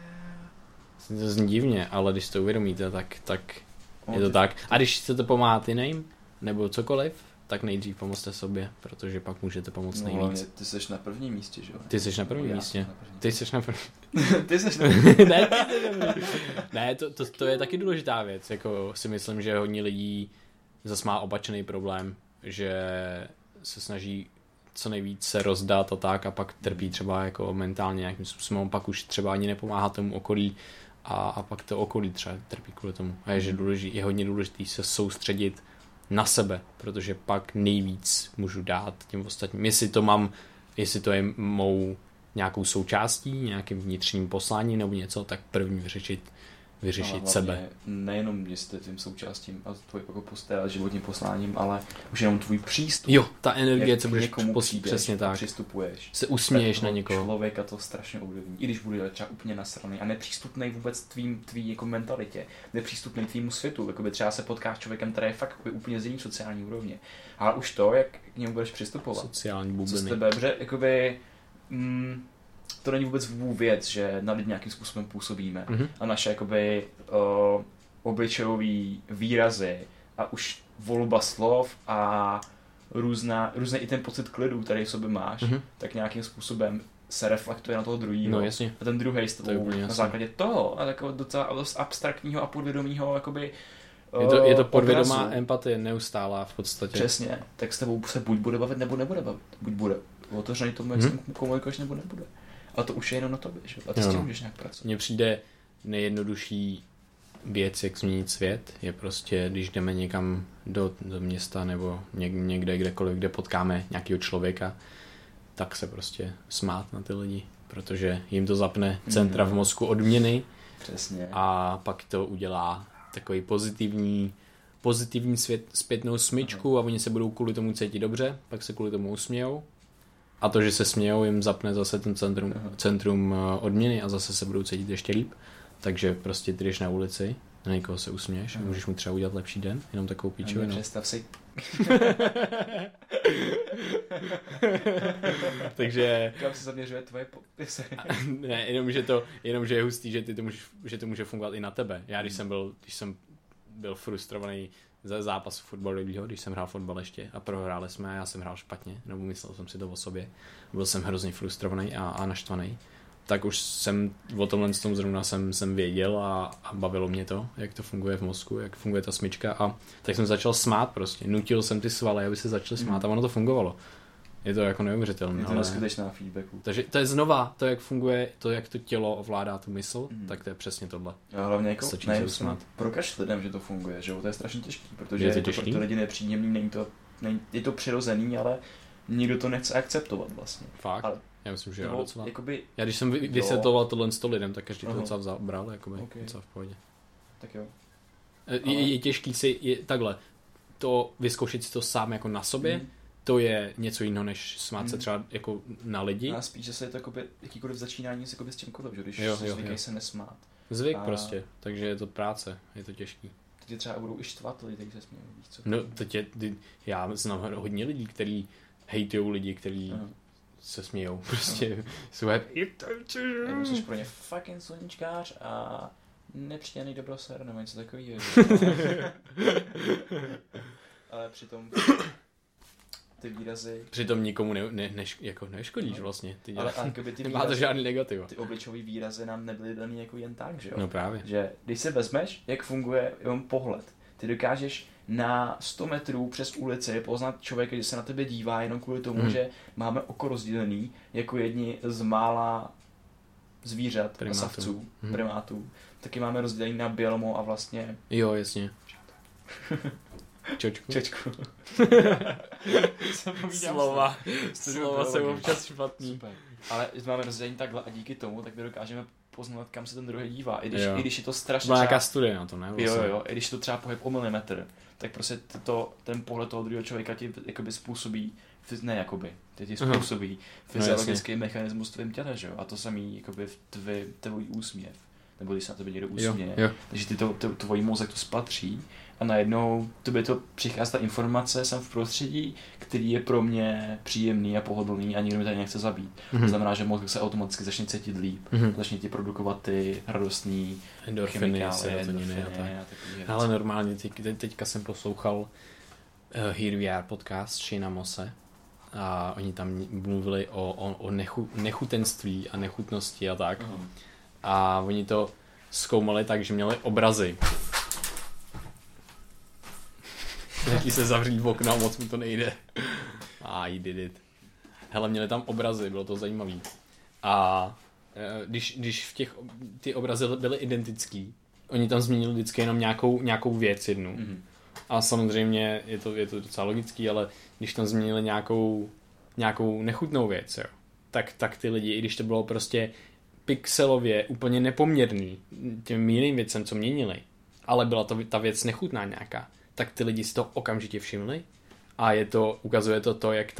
To zní divně, ale když to uvědomíte, tak je to tak. A když chcete pomáhat jiným, nebo cokoliv, tak nejdřív pomozte sobě, protože pak můžete pomoct nejvíc. No, ty seš na prvním místě, že jo? Ne, to je taky důležitá věc. Jako si myslím, že hodně lidí zas má opačný problém, že se snaží co nejvíc se rozdat a tak, a pak trpí třeba jako mentálně nějakým způsobem, pak už třeba ani nepomáhá tomu okolí a pak to okolí třeba trpí kvůli tomu. A je hodně důležitý se soustředit na sebe, protože pak nejvíc můžu dát těm ostatním. Jestli to je mou nějakou součástí, nějakým vnitřním posláním nebo něco, tak první vyřešit sebe. Nejenom jestli tím součástím a tvoje posté životním posláním, ale už jenom tvůj přístup. Jo, ta energie, co budeš přesně tak. Přistupuješ. Se usměješ na někoho. Člověka to strašně ovlivní. I když bude třeba úplně nasraný a nepřístupnej vůbec tvý jako mentalitě, nepřístupnej tvýmu světu, jakoby třeba se potkáš s člověkem, který je fakt úplně z jiný sociální úrovně. A už to, jak k němu budeš přistupovat. Sociální bubliny. Co z tebe, že jakoby to není vůbec věc, že na lidi nějakým způsobem působíme a naše jakoby obličejový výrazy a už volba slov a různé i ten pocit klidu, který v sobě máš, tak nějakým způsobem se reflektuje na toho druhýho. No, jasně. A ten druhý s tebou na základě toho a takového docela dost abstraktního a podvědomího jakoby je to podvědomá obrazu. Empatie neustálá v podstatě. Přesně. Tak s tebou se buď bude bavit, nebo nebude bavit. Buď bude otevřený tomu, jak s tím komunikuješ, nebo nebude. A to už je jenom na tobě, že? A ty s tím můžeš nějak pracovat. Mně přijde nejjednodušší věc, jak změnit svět, je prostě, když jdeme někam do města nebo někde, kdekoliv, kde potkáme nějakého člověka, tak se prostě smát na ty lidi, protože jim to zapne centra v mozku odměny. Přesně. A pak to udělá takový pozitivní zpětnou smyčku a oni se budou kvůli tomu cítit dobře, pak se kvůli tomu usmějou. A to, že se smějou, jim zapne zase ten centrum odměny a zase se budou cítit ještě líp. Takže prostě ty jdeš na ulici, na někoho se usměješ a můžeš mu třeba udělat lepší den, jenom takovou píčovinu. Představ si. Takže... Kam se zaměřuje tvoje popisy? Ne, jenom, že je hustý, že to může fungovat i na tebe. Já když jsem byl frustrovaný za zápas fotbalového, když jsem hrál fotbal ještě a prohráli jsme a já jsem hrál špatně, nebo myslel jsem si to o sobě. Byl jsem hrozně frustrovaný a naštvaný. tak už jsem o tomhle tom zrovna jsem věděl a bavilo mě to, jak to funguje v mozku, jak funguje ta smyčka, a tak jsem začal smát prostě. Nutil jsem ty svaly, aby se začaly smát, a ono to fungovalo. Je to jako neuvěřitelné. Je to neskutečná feedbacku. Takže to je znova to, jak funguje, to, jak to tělo ovládá tu mysl, tak to je přesně tohle. A hlavně jako prokaž lidem, že to funguje, že to je strašně těžké, protože je to těžký? Pro lidi nepříjemný, je to přirozený, ale nikdo to nechce akceptovat vlastně. Fakt? Ale já myslím, že jo, docela. Jakoby, já když jsem vysvětloval tohle s to lidem, tak každý to docela bral, jakoby, docela v pohodě. Tak jo. Je těžký si takhle, to vyzkoušet si to sám jako na sobě, to je něco jiného, než smát se třeba jako na lidi. A spíš, že se je to jakoby, jakýkoliv začínání se s čímkoliv, že když se zvykají se nesmát. Zvyk prostě, takže je to práce, je to těžký. Teď třeba budou i štvat lidi, takže se smějí, víš co? No, teď já znám hodně lidí, kteří hejtujou lidi, kteří se smějou, prostě jsou happy. Jsi pro ně fucking sluníčkář a nepřiděný dobroser, nebo něco takového. Ale přitom ty výrazy... Přitom nikomu neškodíš vlastně. Ty Nemá to žádný negativ. Ty obličový výrazy nám nebyly daný jako jen tak, že jo? No právě. Že když si vezmeš, jak funguje jenom pohled, ty dokážeš na 100 metrů přes ulici poznat člověka, že se na tebe dívá jenom kvůli tomu, že máme oko rozdělený jako jedni z mála zvířat, savců, primátů. Taky máme rozdělený na bělomo a vlastně... Jo, jasně. Čočku. Slova jsou občas špatný. Ale máme rozdělení takhle a díky tomu, tak my dokážeme poznat, kam se ten druhý dívá. I když je to strašně... Byla nějaká studie na to, ne? Vlastně. Jo, i když to třeba pohyb o milimetr, tak prostě ten pohled toho druhého člověka ti jakoby způsobí, fyziologický mechanismus v tvém těle, že jo? A to samý jakoby tvůj úsměv. Nebo když se na tebe někdo usměje. Takže tvojí mozek to spatří a najednou tobě to přichází ta informace sem v prostředí, který je pro mě příjemný a pohodlný a nikdo mi tady nechce zabít. To znamená, že mozek se automaticky začne cítit líp, začne ti produkovat ty radostný endorfiny, serotoniny a tak. Ale normálně, teďka jsem poslouchal Here We Are podcast Šina Mose a oni tam mluvili o nechutenství a nechutnosti a tak. A oni to zkoumali tak, že měli obrazy. Nechci se zavřít v okna, moc mi to nejde. I did it. Hele, měli tam obrazy, bylo to zajímavý. A když ty obrazy byly identický, oni tam změnili vždycky jenom nějakou věc jednu. A samozřejmě je to docela logický, ale když tam změnili nějakou nechutnou věc, jo, tak ty lidi, i když to bylo prostě pixelově úplně nepoměrný těm jiným věcem, co měnili, ale byla to ta věc nechutná nějaká, tak ty lidi si to okamžitě všimli a ukazuje to, jak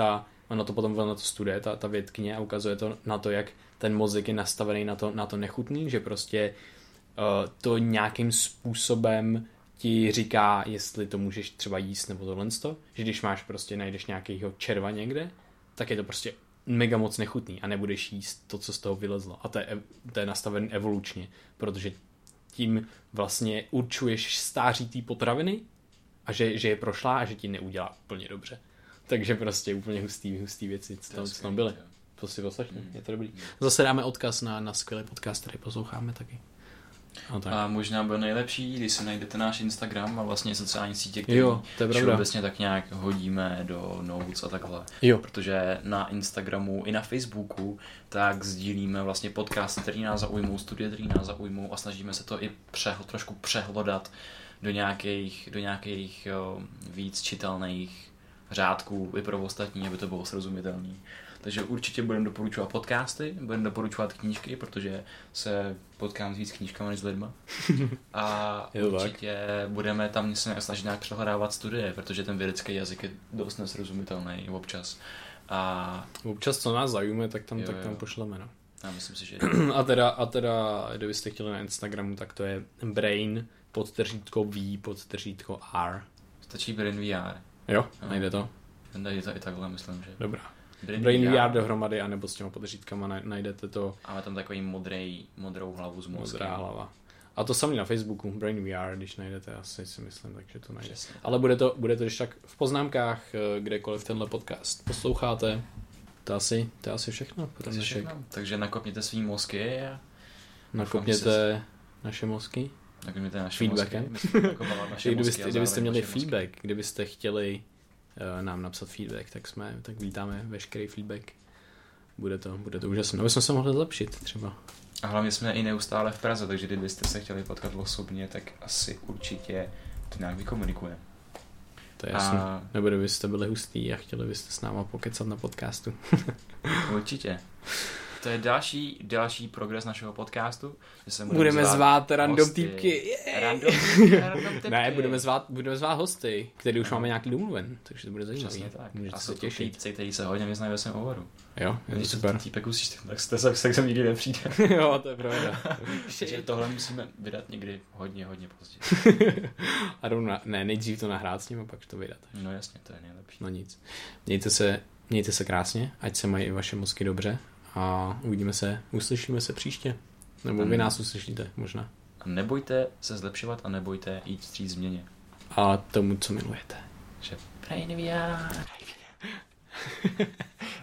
ono to potom bylo na to studie, ta vědkyně, a ukazuje to na to, jak ten mozek je nastavený na to nechutný, že prostě to nějakým způsobem ti říká, jestli to můžeš třeba jíst nebo tohle, že když najdeš nějakého červa někde, tak je to prostě mega moc nechutný a nebudeš jíst to, co z toho vylezlo. A to je nastavené evolučně, protože tím vlastně určuješ stáří té potraviny a že je prošlá a že ti neudělá úplně dobře. Takže prostě úplně hustý věci, co tam byly. To si vlastně, je to dobrý. Zase dáme odkaz na skvělý podcast, který posloucháme taky. A možná bude nejlepší, když se najdete náš Instagram a vlastně sociální sítě, které všeobecně tak nějak hodíme do notes a takhle. Jo. Protože na Instagramu i na Facebooku tak sdílíme vlastně podcasty, které nás zaujmou, studie, které nás zaujmou, a snažíme se to i trošku přehlodat do nějakých víc čitelných řádků i pro ostatní, aby to bylo srozumitelné. Takže určitě budeme doporučovat podcasty, budeme doporučovat knížky, protože se potkám víc s knížkami než s lidma. A určitě budeme tam se snažit nějak přehledávat studie, protože ten vědecký jazyk je dost nesrozumitelný občas. A občas, co nás zajímá, tak tam pošleme. No. Já myslím si, že... A teda, kdybyste chtěli na Instagramu, tak to je Brain _V_R. Stačí Brain VR. Jo, najde to. Najde to i takhle, myslím, že... Dobrá. Brain VR dohromady, anebo s těma podřídkama najdete to. Máme tam takový modrou hlavu z mozky. Modrá hlava. A to samý na Facebooku, Brain VR, když najdete, asi si myslím, takže to najdete. Přesně. Ale bude to když tak v poznámkách, kdekoliv tenhle podcast posloucháte. To asi všechno. Takže nakopněte svý mozky. A nakopněte naše mozky. Nakopněte naše feedbackem. Kdybyste měli feedback, mozky. Kdybyste chtěli nám napsat feedback, tak vítáme veškerý feedback. Bude to úžasné. Aby jsme se mohli zlepšit třeba. A hlavně jsme i neustále v Praze, takže kdybyste se chtěli potkat osobně, tak asi určitě to nějak vykomunikujeme. To je jasné. Nebo kdybyste byli hustí a chtěli byste s náma pokecat na podcastu. Určitě. To je další progres našeho podcastu. Budeme zvát random týpky. Ne, budeme zvát hosty, který už máme nějaký domluven, takže to bude zajímavé. A jsou to týpci, kteří se hodně vyznají ve svém oboru. Jo, je to super. Týpek usíš, tak sem nikdy nepřijde. Jo, to je pravda. Takže tohle musíme vydat někdy hodně později. A nejdřív to nahrát s ním a pak to vydat. No jasně, to je nejlepší. No nic. Mějte se krásně, ať se mají i vaše mozky dobře. A uslyšíme se příště. Nebo vy nás uslyšíte, možná. A nebojte se zlepšovat a nebojte jít vstříc změně. A tomu, co milujete. Brain VR.